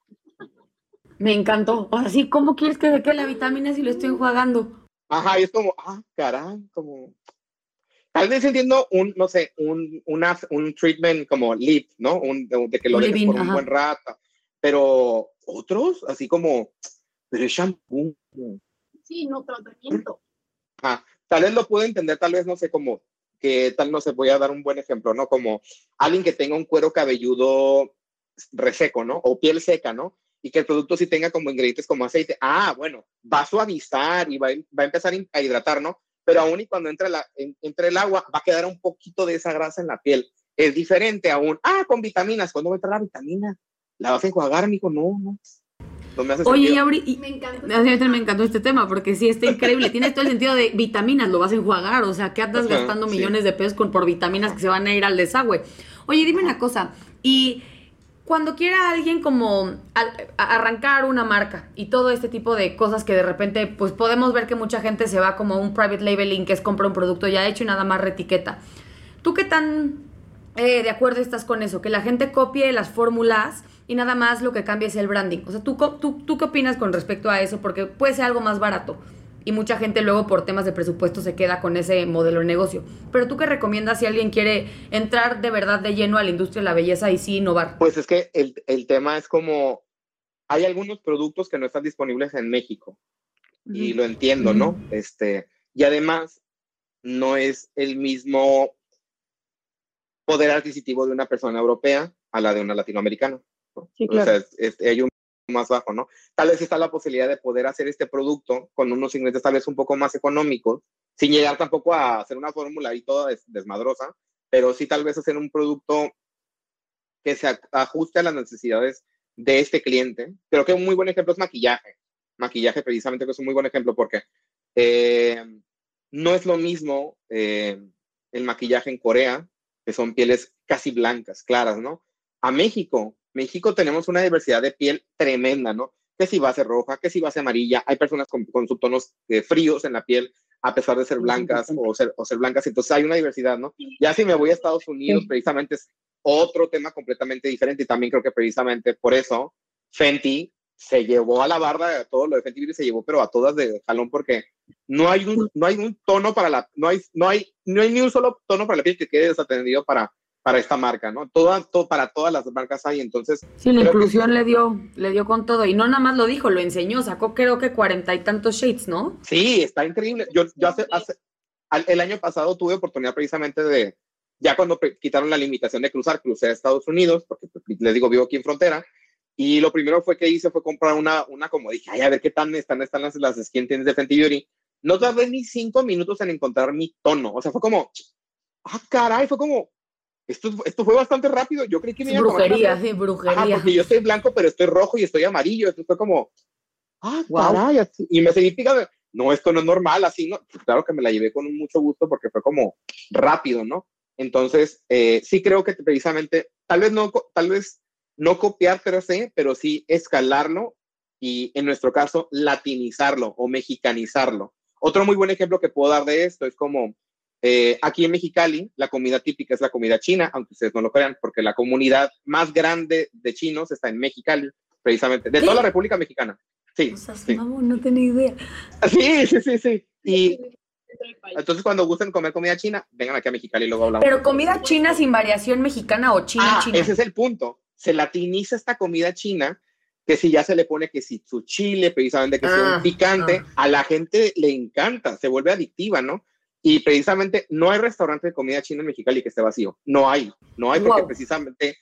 Me encantó, ahora sí, ¿cómo quieres que deje la vitamina si lo estoy enjuagando? Ajá, y es como, ah, caray, como, tal vez entiendo un, no sé, un, una, un treatment como lip, ¿no? Un, de, de que lo dejes por ajá. un buen rato, pero otros, así como, pero es champú. Sí, no tratamiento. Ah, tal vez lo puedo entender, tal vez no sé cómo, que tal, no sé, voy a dar un buen ejemplo, ¿no? Como alguien que tenga un cuero cabelludo reseco, ¿no? O piel seca, ¿no? Y que el producto sí tenga como ingredientes como aceite. Ah, bueno, va a suavizar y va, va a empezar a hidratar, ¿no? Pero aún y cuando entre, la, en, entre el agua va a quedar un poquito de esa grasa en la piel. Es diferente aún. Ah, con vitaminas. ¿Cuándo va a entrar la vitamina? ¿La vas a enjuagar, mijo? No, no. No me hace Oye, y abri- y me, encantó. me encantó este tema porque sí, está increíble. Tienes todo el sentido de vitaminas, lo vas a enjuagar. O sea, que andas Ajá, gastando sí. millones de pesos con, por vitaminas que se van a ir al desagüe. Oye, dime una cosa. Y cuando quiera alguien como al, arrancar una marca y todo este tipo de cosas que de repente, pues podemos ver que mucha gente se va como a un private labeling, que es compra un producto ya hecho y nada más retiqueta. ¿Tú qué tan eh, de acuerdo estás con eso? Que la gente copie las fórmulas y nada más lo que cambia es el branding. O sea, ¿tú, tú, ¿tú qué opinas con respecto a eso? Porque puede ser algo más barato y mucha gente luego por temas de presupuesto se queda con ese modelo de negocio. Pero ¿tú qué recomiendas si alguien quiere entrar de verdad de lleno a la industria de la belleza y sí innovar? Pues es que el, el tema es como, hay algunos productos que no están disponibles en México uh-huh. y lo entiendo, uh-huh. ¿no? Este, y además no es el mismo poder adquisitivo de una persona europea a la de una latinoamericana. Sí, claro. O sea, es, es, hay un más bajo, ¿no? Tal vez está la posibilidad de poder hacer este producto con unos ingredientes tal vez un poco más económicos, sin llegar tampoco a hacer una fórmula y toda des, desmadrosa, pero sí tal vez hacer un producto que se ajuste a las necesidades de este cliente. Creo que un muy buen ejemplo es maquillaje. Maquillaje precisamente que es un muy buen ejemplo porque eh, no es lo mismo eh, el maquillaje en Corea, que son pieles casi blancas, claras, ¿no? A México, México tenemos una diversidad de piel tremenda, ¿no? Que si va a ser roja, que si va a ser amarilla. Hay personas con, con subtonos eh, fríos en la piel, a pesar de ser blancas sí, sí, sí. O, ser, o ser blancas. Entonces hay una diversidad, ¿no? Ya si me voy a Estados Unidos, sí. precisamente es otro tema completamente diferente. Y también creo que precisamente por eso Fenty se llevó a la barra a todo lo de Fenty Beauty, se llevó, pero a todas de jalón, porque no hay un, no hay un tono para la... No hay, no, hay, no hay ni un solo tono para la piel que quede desatendido para... para esta marca, ¿no? Todo, todo, para todas las marcas hay, entonces... Sí, la inclusión que... le dio, le dio con todo, y no nada más lo dijo, lo enseñó, sacó creo que cuarenta y tantos shades, ¿no? Sí, está increíble. Yo, yo hace, hace, al, el año pasado tuve oportunidad precisamente de, ya cuando pre- quitaron la limitación de cruzar, crucé a Estados Unidos, porque les digo, vivo aquí en frontera, y lo primero fue que hice fue comprar una, una como dije, ay, a ver qué tan están, están las, las skin tints de Fenty Beauty. No tardé ni cinco minutos en encontrar mi tono, o sea, fue como, ah, caray, fue como, Esto, esto fue bastante rápido. Yo creí que me iba a brujería, sí, brujería. Ajá, porque yo estoy blanco, pero estoy rojo y estoy amarillo. Esto fue como, ah, wow. Caray, así. Y me seguí picando. No, esto no es normal, así, ¿no? Claro que me la llevé con mucho gusto porque fue como rápido, ¿no? Entonces, eh, sí creo que precisamente, tal vez no, tal vez no copiar, pero sí, pero sí escalarlo y, en nuestro caso, latinizarlo o mexicanizarlo. Otro muy buen ejemplo que puedo dar de esto es como eh, aquí en Mexicali la comida típica es la comida china, aunque ustedes no lo crean, porque la comunidad más grande de chinos está en Mexicali, precisamente, de toda la República Mexicana. Sí, o sea, sí. Vamos, no tenía idea. Sí, sí, sí, sí. Y entonces cuando gusten comer comida china, vengan aquí a Mexicali y luego hablamos. Pero comida china sin variación mexicana o china, ah, china. Ese es el punto. Se latiniza esta comida china, que si ya se le pone que si su chile, precisamente que ah, sea un picante, ah. a la gente le encanta, se vuelve adictiva, ¿no? Y precisamente no hay restaurante de comida china en Mexicali que esté vacío. No hay, no hay, wow. Porque precisamente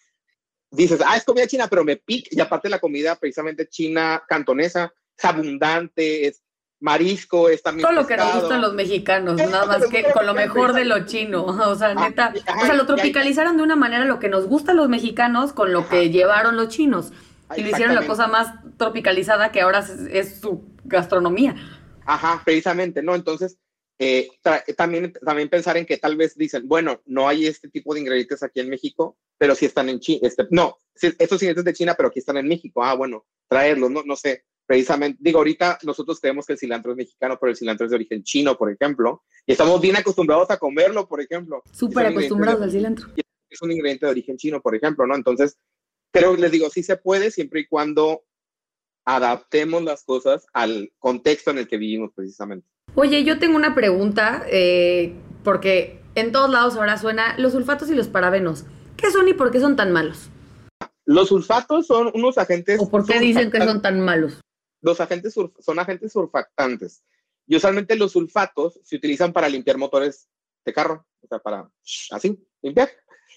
dices, ah, es comida china, pero me pica. Y aparte la comida precisamente china cantonesa es abundante, es marisco, es también todo pescado. Lo que nos gustan los mexicanos, nada más que con lo mejor de lo chino, o sea, ah, neta, ah, o sea, lo tropicalizaron de una manera lo que nos gusta a los mexicanos con lo que ah, llevaron los chinos. Y le hicieron la cosa más tropicalizada que ahora es, es su gastronomía. Ajá, precisamente, ¿no? Entonces, eh, también, también pensar en que tal vez dicen, bueno, no hay este tipo de ingredientes aquí en México, pero sí están en China. Este, no, sí, estos ingredientes de China, pero aquí están en México. Ah, bueno, traerlos, no, no sé. Precisamente, digo, ahorita nosotros creemos que el cilantro es mexicano, pero el cilantro es de origen chino, por ejemplo. Y estamos bien acostumbrados a comerlo, por ejemplo. Súper acostumbrados al cilantro. Es un ingrediente de origen chino, por ejemplo, ¿no? Entonces, pero les digo, sí se puede siempre y cuando adaptemos las cosas al contexto en el que vivimos precisamente. Oye, yo tengo una pregunta, eh, porque en todos lados ahora suena los sulfatos y los parabenos. ¿Qué son y por qué son tan malos? Los sulfatos son unos agentes... ¿O por qué dicen que son tan malos? Los agentes surf- son agentes surfactantes. Y usualmente los sulfatos se utilizan para limpiar motores de carro, o sea, para así, limpiar.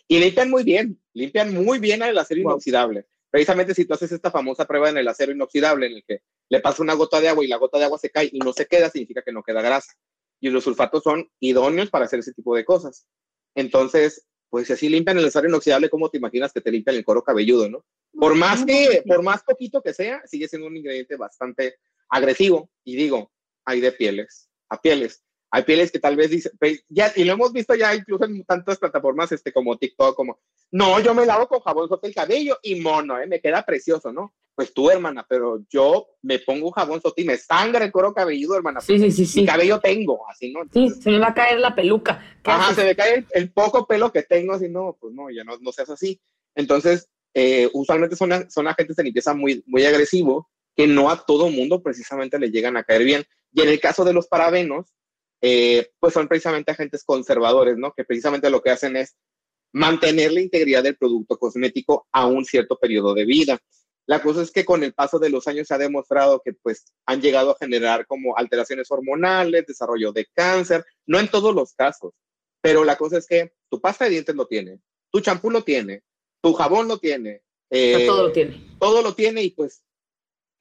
Y limpian muy bien, limpian muy bien el acero wow. inoxidable. Precisamente si tú haces esta famosa prueba en el acero inoxidable, en el que le pasas una gota de agua y la gota de agua se cae y no se queda, significa que no queda grasa. Y los sulfatos son idóneos para hacer ese tipo de cosas. Entonces, pues si así limpian el acero inoxidable, ¿cómo te imaginas que te limpian el cuero cabelludo, no? Por más que, por más poquito que sea, sigue siendo un ingrediente bastante agresivo. Y digo, hay de pieles a pieles. Hay pieles que tal vez dicen, ya, y lo hemos visto ya incluso en tantas plataformas este, como TikTok, como, no, yo me lavo con jabón sote el cabello y mono, ¿eh? Me queda precioso, ¿no? Pues tú, hermana, pero yo me pongo jabón sote y me sangra el cuero cabelludo, hermana. Sí, sí, sí. Mi sí. cabello tengo, así, ¿no? Entonces, sí, se me va a caer la peluca. Ajá, haces? se me cae el, el poco pelo que tengo, así, no, pues no, ya no, no seas así. Entonces, eh, usualmente son, son agentes de limpieza muy, muy agresivos que no a todo mundo precisamente le llegan a caer bien. Y en el caso de los parabenos, Eh, pues son precisamente agentes conservadores, ¿no? Que precisamente lo que hacen es mantener la integridad del producto cosmético a un cierto periodo de vida. La cosa es que con el paso de los años se ha demostrado que pues han llegado a generar como alteraciones hormonales, desarrollo de cáncer, no en todos los casos, pero la cosa es que tu pasta de dientes lo tiene, tu champú lo tiene, tu jabón lo tiene. Eh, o sea, todo lo tiene. Todo lo tiene y pues...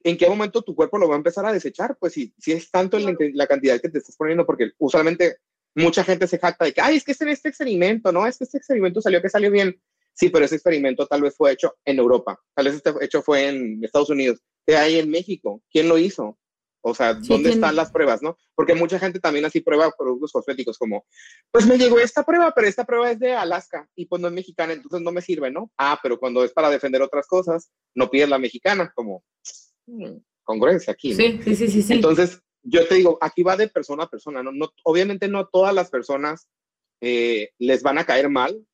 ¿En qué momento tu cuerpo lo va a empezar a desechar? Pues si, si es tanto la, la cantidad que te estás poniendo, porque usualmente mucha gente se jacta de que, ay, es que este, este experimento, ¿no? Es que este experimento salió que salió bien. Sí, pero ese experimento tal vez fue hecho en Europa, tal vez este hecho fue en Estados Unidos, de ahí en México. ¿Quién lo hizo? O sea, sí, ¿dónde bien. están las pruebas, no? Porque mucha gente también así prueba productos cosméticos como, pues me llegó esta prueba, pero esta prueba es de Alaska y pues no es mexicana, entonces no me sirve, ¿no? Ah, pero cuando es para defender otras cosas, no pides la mexicana, como... congruencia aquí, ¿no? Sí, sí, sí, sí, sí. Entonces, yo te digo, aquí va de persona a persona, ¿no? No, obviamente no todas las personas eh, les van a caer mal.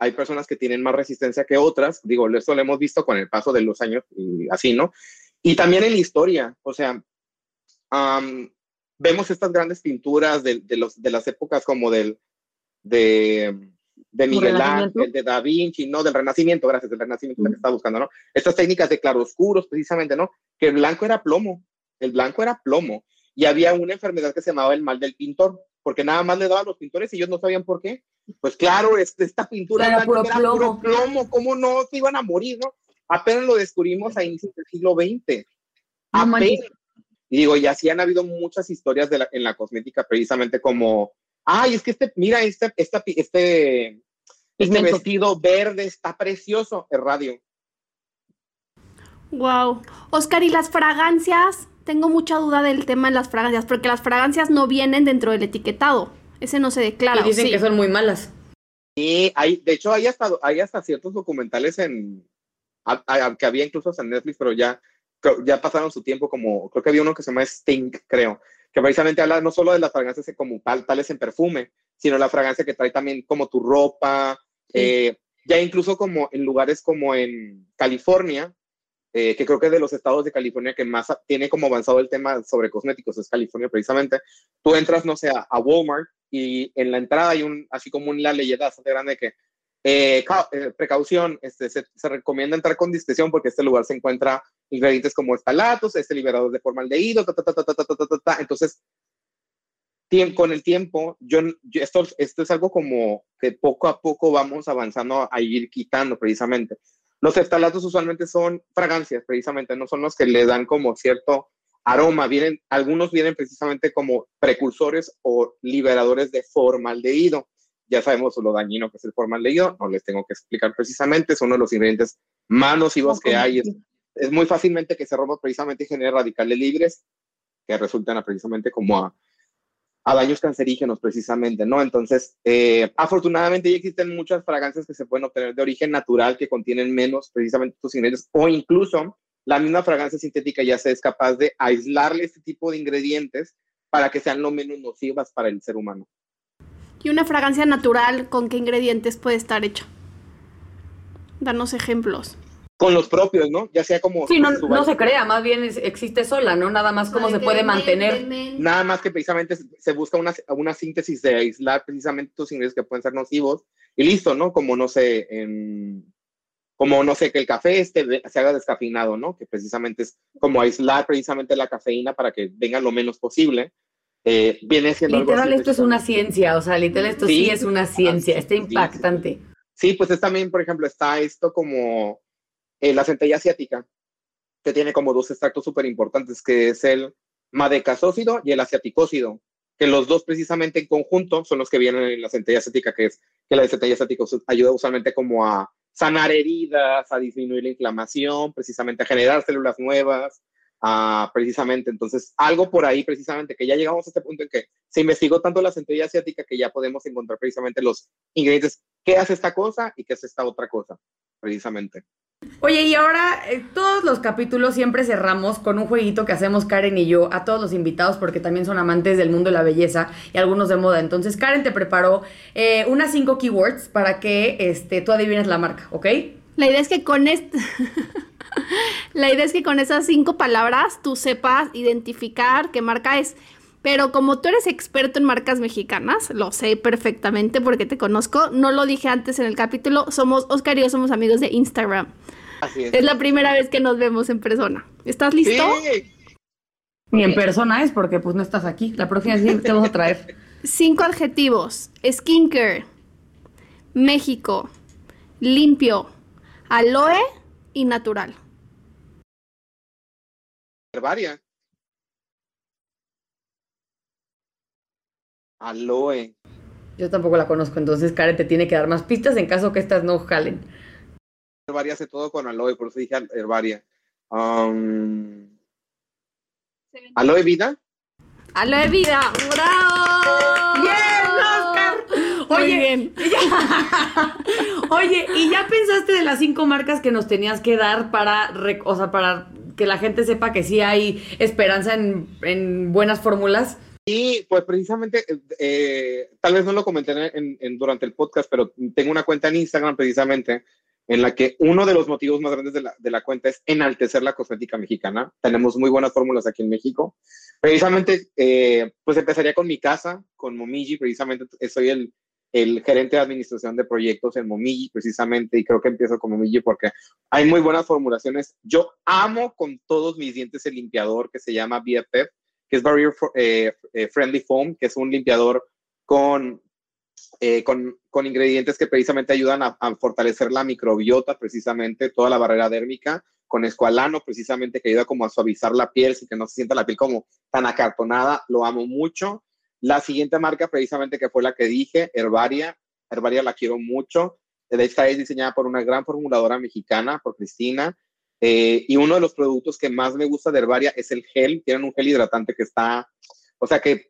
Hay personas que tienen más resistencia que otras. Digo, esto lo hemos visto con el paso de los años y así, ¿no? Y también en la historia, o sea, um, vemos estas grandes pinturas de, de, los, de las épocas como del de, de Miguel Ángel, de Da Vinci, no, del Renacimiento, gracias, del Renacimiento mm. que estaba buscando, ¿no? Estas técnicas de claroscuros, precisamente, ¿no? Que el blanco era plomo, el blanco era plomo, y había una enfermedad que se llamaba el mal del pintor, porque nada más le daban los pintores y ellos no sabían por qué. Pues claro, este, esta pintura claro, blanca era plomo. puro plomo, ¿cómo no se iban a morir, no? Apenas lo descubrimos a inicios del siglo veinte. Apenas. Y digo, y así han habido muchas historias de la, en la cosmética, precisamente como... Ay, es que este, mira, este, este, este, este vestido verde está precioso, el radio. Wow. Óscar, ¿y las fragancias? Tengo mucha duda del tema de las fragancias, porque las fragancias no vienen dentro del etiquetado. Ese no se declara. Y dicen sí. que son muy malas. Sí, hay, de hecho hay hasta, hay hasta ciertos documentales en, a, a, que había incluso en Netflix, pero ya, ya pasaron su tiempo, como creo que había uno que se llama Stink, creo. que precisamente habla no solo de las fragancias como tal, tales en perfume, sino la fragancia que trae también como tu ropa, sí. eh, ya incluso como en lugares como en California, eh, que creo que es de los estados de California que más tiene como avanzado el tema sobre cosméticos, es California precisamente. Tú entras, no sé, a, a Walmart y en la entrada hay un, así como una leyenda bastante grande que Eh, eh, precaución, este, se, se recomienda entrar con discreción porque este lugar se encuentra ingredientes como estalatos, este liberador de formaldehído, ta, ta, ta, ta, ta, ta, ta, ta. Entonces con el tiempo yo, yo, esto, esto es algo como que poco a poco vamos avanzando a ir quitando precisamente. Los estalatos usualmente son fragancias precisamente, no son los que le dan como cierto aroma, vienen, algunos vienen precisamente como precursores o liberadores de formaldehído. Ya sabemos lo dañino que es el formaldehído, no les tengo que explicar precisamente, es uno de los ingredientes más nocivos que hay, es, es muy fácilmente que se rompa precisamente y genera radicales libres que resultan a, precisamente como a, a daños cancerígenos precisamente, ¿no? Entonces, eh, afortunadamente ya existen muchas fragancias que se pueden obtener de origen natural que contienen menos precisamente estos ingredientes, o incluso la misma fragancia sintética ya se es capaz de aislarle este tipo de ingredientes para que sean lo menos nocivas para el ser humano. ¿Y una fragancia natural con qué ingredientes puede estar hecha? Danos ejemplos. Con los propios, ¿no? Ya sea como... Sí, no, no se crea, más bien es, existe sola, ¿no? Nada más cómo se puede mantener. Nada más que precisamente se busca una, una síntesis de aislar precisamente tus ingredientes que pueden ser nocivos y listo, ¿no? Como no sé, en, como no sé, que el café este se haga descafeinado, ¿no? Que precisamente es como aislar precisamente la cafeína para que venga lo menos posible. Eh, viene siendo literal algo así, esto es una ciencia, o sea, literal esto sí, sí es una ciencia, está impactante. Sí, pues es también, por ejemplo, está esto como eh, la centella asiática, que tiene como dos extractos súper importantes, que es el madecasócido y el asiaticócido, que los dos precisamente en conjunto son los que vienen en la centella asiática, que es que la centella asiática ayuda usualmente como a sanar heridas, a disminuir la inflamación, precisamente a generar células nuevas. Ah, precisamente, entonces algo por ahí precisamente, que ya llegamos a este punto en que se investigó tanto la centella asiática que ya podemos encontrar precisamente los ingredientes, qué hace esta cosa y qué hace esta otra cosa, precisamente. Oye, y ahora eh, todos los capítulos siempre cerramos con un jueguito que hacemos Karen y yo a todos los invitados porque también son amantes del mundo de la belleza y algunos de moda. Entonces Karen te preparó eh, unas cinco keywords para que este, tú adivines la marca, ¿ok? La idea es que con esto... La idea es que con esas cinco palabras tú sepas identificar qué marca es. Pero como tú eres experto en marcas mexicanas, lo sé perfectamente porque te conozco. No lo dije antes en el capítulo, somos Óscar y yo somos amigos de Instagram. Así es. Es la primera vez que nos vemos en persona. ¿Estás listo? Sí. Ni en persona es porque pues no estás aquí. La próxima sí te vamos a traer. Cinco adjetivos. Skincare. México. Limpio. Aloe. Y natural. Herbaria. Aloe. Yo tampoco la conozco, entonces Karen te tiene que dar más pistas en caso que estas no jalen. Herbaria hace todo con aloe, por eso dije herbaria. Um, ¿Aloe vida? ¡Aloe vida! ¡Bravo! ¡Bien, Óscar! Oye, bien. Ya. Oye, ¿y ya pensaste de las cinco marcas que nos tenías que dar para, o sea, para que la gente sepa que sí hay esperanza en, en buenas fórmulas? Sí, pues precisamente, eh, tal vez no lo comenté en, en, durante el podcast, pero tengo una cuenta en Instagram precisamente en la que uno de los motivos más grandes de la, de la cuenta es enaltecer la cosmética mexicana. Tenemos muy buenas fórmulas aquí en México. Precisamente, eh, pues empezaría con mi casa, con Momiji, precisamente soy el... el gerente de administración de proyectos en Momiji, precisamente, y creo que empiezo con Momiji porque hay muy buenas formulaciones. Yo amo con todos mis dientes el limpiador que se llama Vía Pep, que es Barrier eh, eh, Friendly Foam, que es un limpiador con, eh, con, con ingredientes que precisamente ayudan a, a fortalecer la microbiota, precisamente, toda la barrera dérmica, con escualano, precisamente, que ayuda como a suavizar la piel, sin que no se sienta la piel como tan acartonada. Lo amo mucho. La siguiente marca, precisamente, que fue la que dije, Herbaria. Herbaria la quiero mucho. Esta es diseñada por una gran formuladora mexicana, por Cristina. Eh, y uno de los productos que más me gusta de Herbaria es el gel. Tienen un gel hidratante que está... O sea que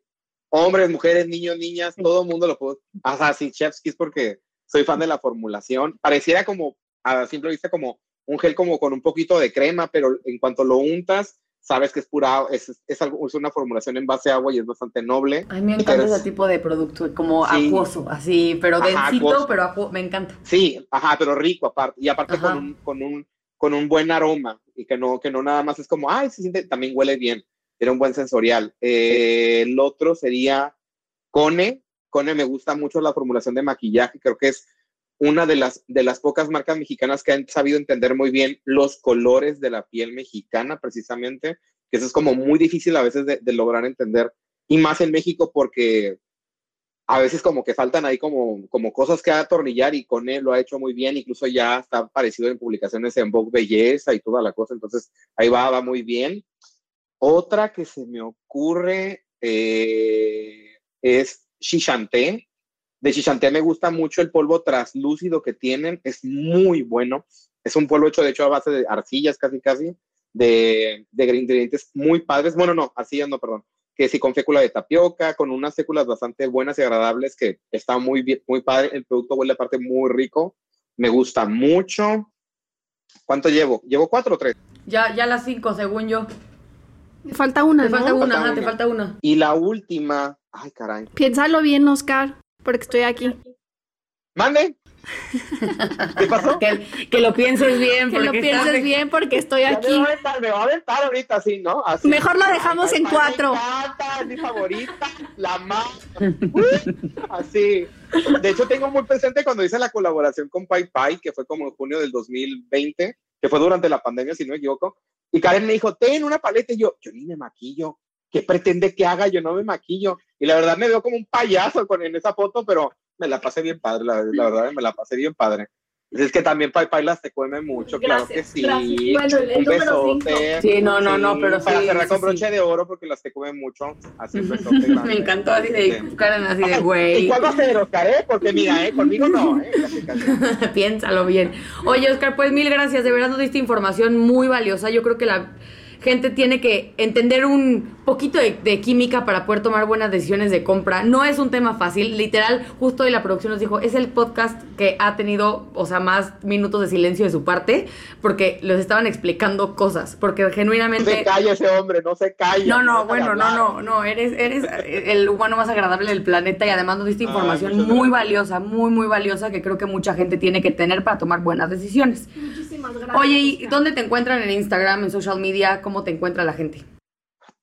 hombres, mujeres, niños, niñas, todo el mundo lo puede... O sea, sí, chef's kiss, porque soy fan de la formulación. Pareciera como, a simple vista, como un gel como con un poquito de crema, pero en cuanto lo untas, sabes que es pura, es, es, es, es una formulación en base a agua y es bastante noble. Ay, me encanta es, ese tipo de producto, como sí, acuoso, así, pero ajá, densito, acuoso. pero acu me encanta. Sí, ajá, pero rico aparte, y aparte con un, con un, con un buen aroma, y que no, que no nada más es como, ay, se siente, también huele bien, tiene un buen sensorial. Eh, sí. El otro sería Cone. Cone, me gusta mucho la formulación de maquillaje, creo que es una de las, de las pocas marcas mexicanas que han sabido entender muy bien los colores de la piel mexicana, precisamente, que eso es como muy difícil a veces de, de lograr entender, y más en México, porque a veces como que faltan ahí como, como cosas que atornillar, y Cone lo ha hecho muy bien, incluso ya está aparecido en publicaciones en Vogue Belleza y toda la cosa, entonces ahí va, va muy bien. Otra que se me ocurre eh, es Shishante. De Shishante me gusta mucho el polvo traslúcido que tienen, es muy bueno. Es un polvo hecho, de hecho, a base de arcillas, casi, casi, de, de ingredientes muy padres. Bueno, no, arcillas no, perdón. Que sí, con fécula de tapioca, con unas féculas bastante buenas y agradables, que está muy bien, muy padre. El producto huele aparte muy rico. Me gusta mucho. ¿Cuánto llevo? ¿Llevo cuatro o tres? Ya, ya las cinco, según yo. Me falta una, Te ¿no? falta una, falta ajá, una. te falta una. Y la última. Ay, caray. Piénsalo bien, Óscar. Porque estoy aquí. ¡Mande! ¿Qué pasó? Que, que lo pienses bien. Que lo pienses estás... bien porque estoy ya aquí. Me va, a aventar, me va a aventar ahorita, sí, ¿no? Así. Mejor lo dejamos ay, en ay, cuatro. Me encanta, es mi favorita, la más. Uy, así. De hecho, tengo muy presente cuando hice la colaboración con Pai Pai, que fue como en junio del dos mil veinte, que fue durante la pandemia, si no me equivoco. Y Karen me dijo, ten una paleta. Y yo, yo ni me maquillo. ¿Qué pretende que haga? Yo no me maquillo. Y la verdad me veo como un payaso con, en esa foto, pero me la pasé bien padre, la, la verdad, me la pasé bien padre. Es que también Pai Pai las te come mucho, gracias, claro que sí. Gracias. Bueno, un besote. Sí, no, no, sí, no, pero para sí. Para cerrar con broche sí. de oro, porque las te comen mucho. Así un besote. Me grande. encantó así de, Karen, así de güey. ¿Y cuál va a ser, Óscar, eh? Porque mira, eh, conmigo no, eh. Piénsalo bien. Oye, Óscar, pues mil gracias. De verdad nos diste información muy valiosa. Yo creo que la... gente tiene que entender un poquito de, de química para poder tomar buenas decisiones de compra. No es un tema fácil, literal, justo hoy la producción nos dijo, es el podcast que ha tenido, o sea, más minutos de silencio de su parte, porque les estaban explicando cosas, porque genuinamente... No se calla ese hombre, no se calla. No, no, no bueno, no, no, no, eres, eres el humano más agradable del planeta y además nos diste información Ay, muy valiosa, muy, muy valiosa, que creo que mucha gente tiene que tener para tomar buenas decisiones. Muchísimas gracias. Oye, ¿y dónde te encuentran en Instagram, en social media? ¿Cómo te encuentra la gente?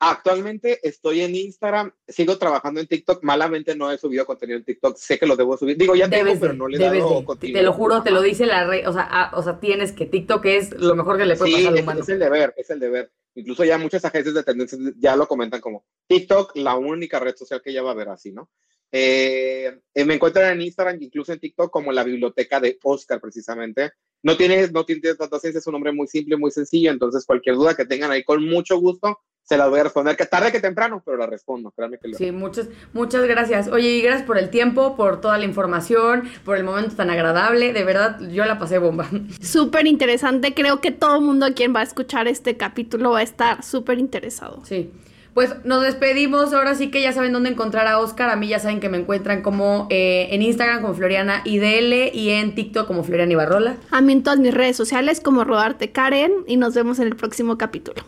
Actualmente estoy en Instagram, sigo trabajando en TikTok, malamente no he subido contenido en TikTok, sé que lo debo subir, digo ya tengo, pero no le he dado contenido. Te lo juro, te lo dice la red, o sea, a, o sea, tienes que TikTok es lo mejor que le puede sí, pasar al humano. Es el deber, es el deber. Incluso ya muchas agencias de tendencias ya lo comentan como TikTok, la única red social que ya va a haber así, ¿no? Eh, me encuentran en Instagram, incluso en TikTok, como La Biblioteca de Óscar, precisamente. No tienes, no tienes tanta ciencia, es un nombre muy simple, muy sencillo, entonces cualquier duda que tengan ahí, con mucho gusto, se las voy a responder, que tarde que temprano, pero la respondo, créanme que lo... Sí, muchas, muchas gracias. Oye, y gracias por el tiempo, por toda la información, por el momento tan agradable, de verdad, yo la pasé bomba. Súper interesante, creo que todo el mundo quien va a escuchar este capítulo va a estar súper interesado. Sí. Pues nos despedimos, ahora sí que ya saben dónde encontrar a Óscar, a mí ya saben que me encuentran como eh, en Instagram como Floriana I D L y en TikTok como Floriana Ibarrola. A mí en todas mis redes sociales como Rodarte Karen y nos vemos en el próximo capítulo.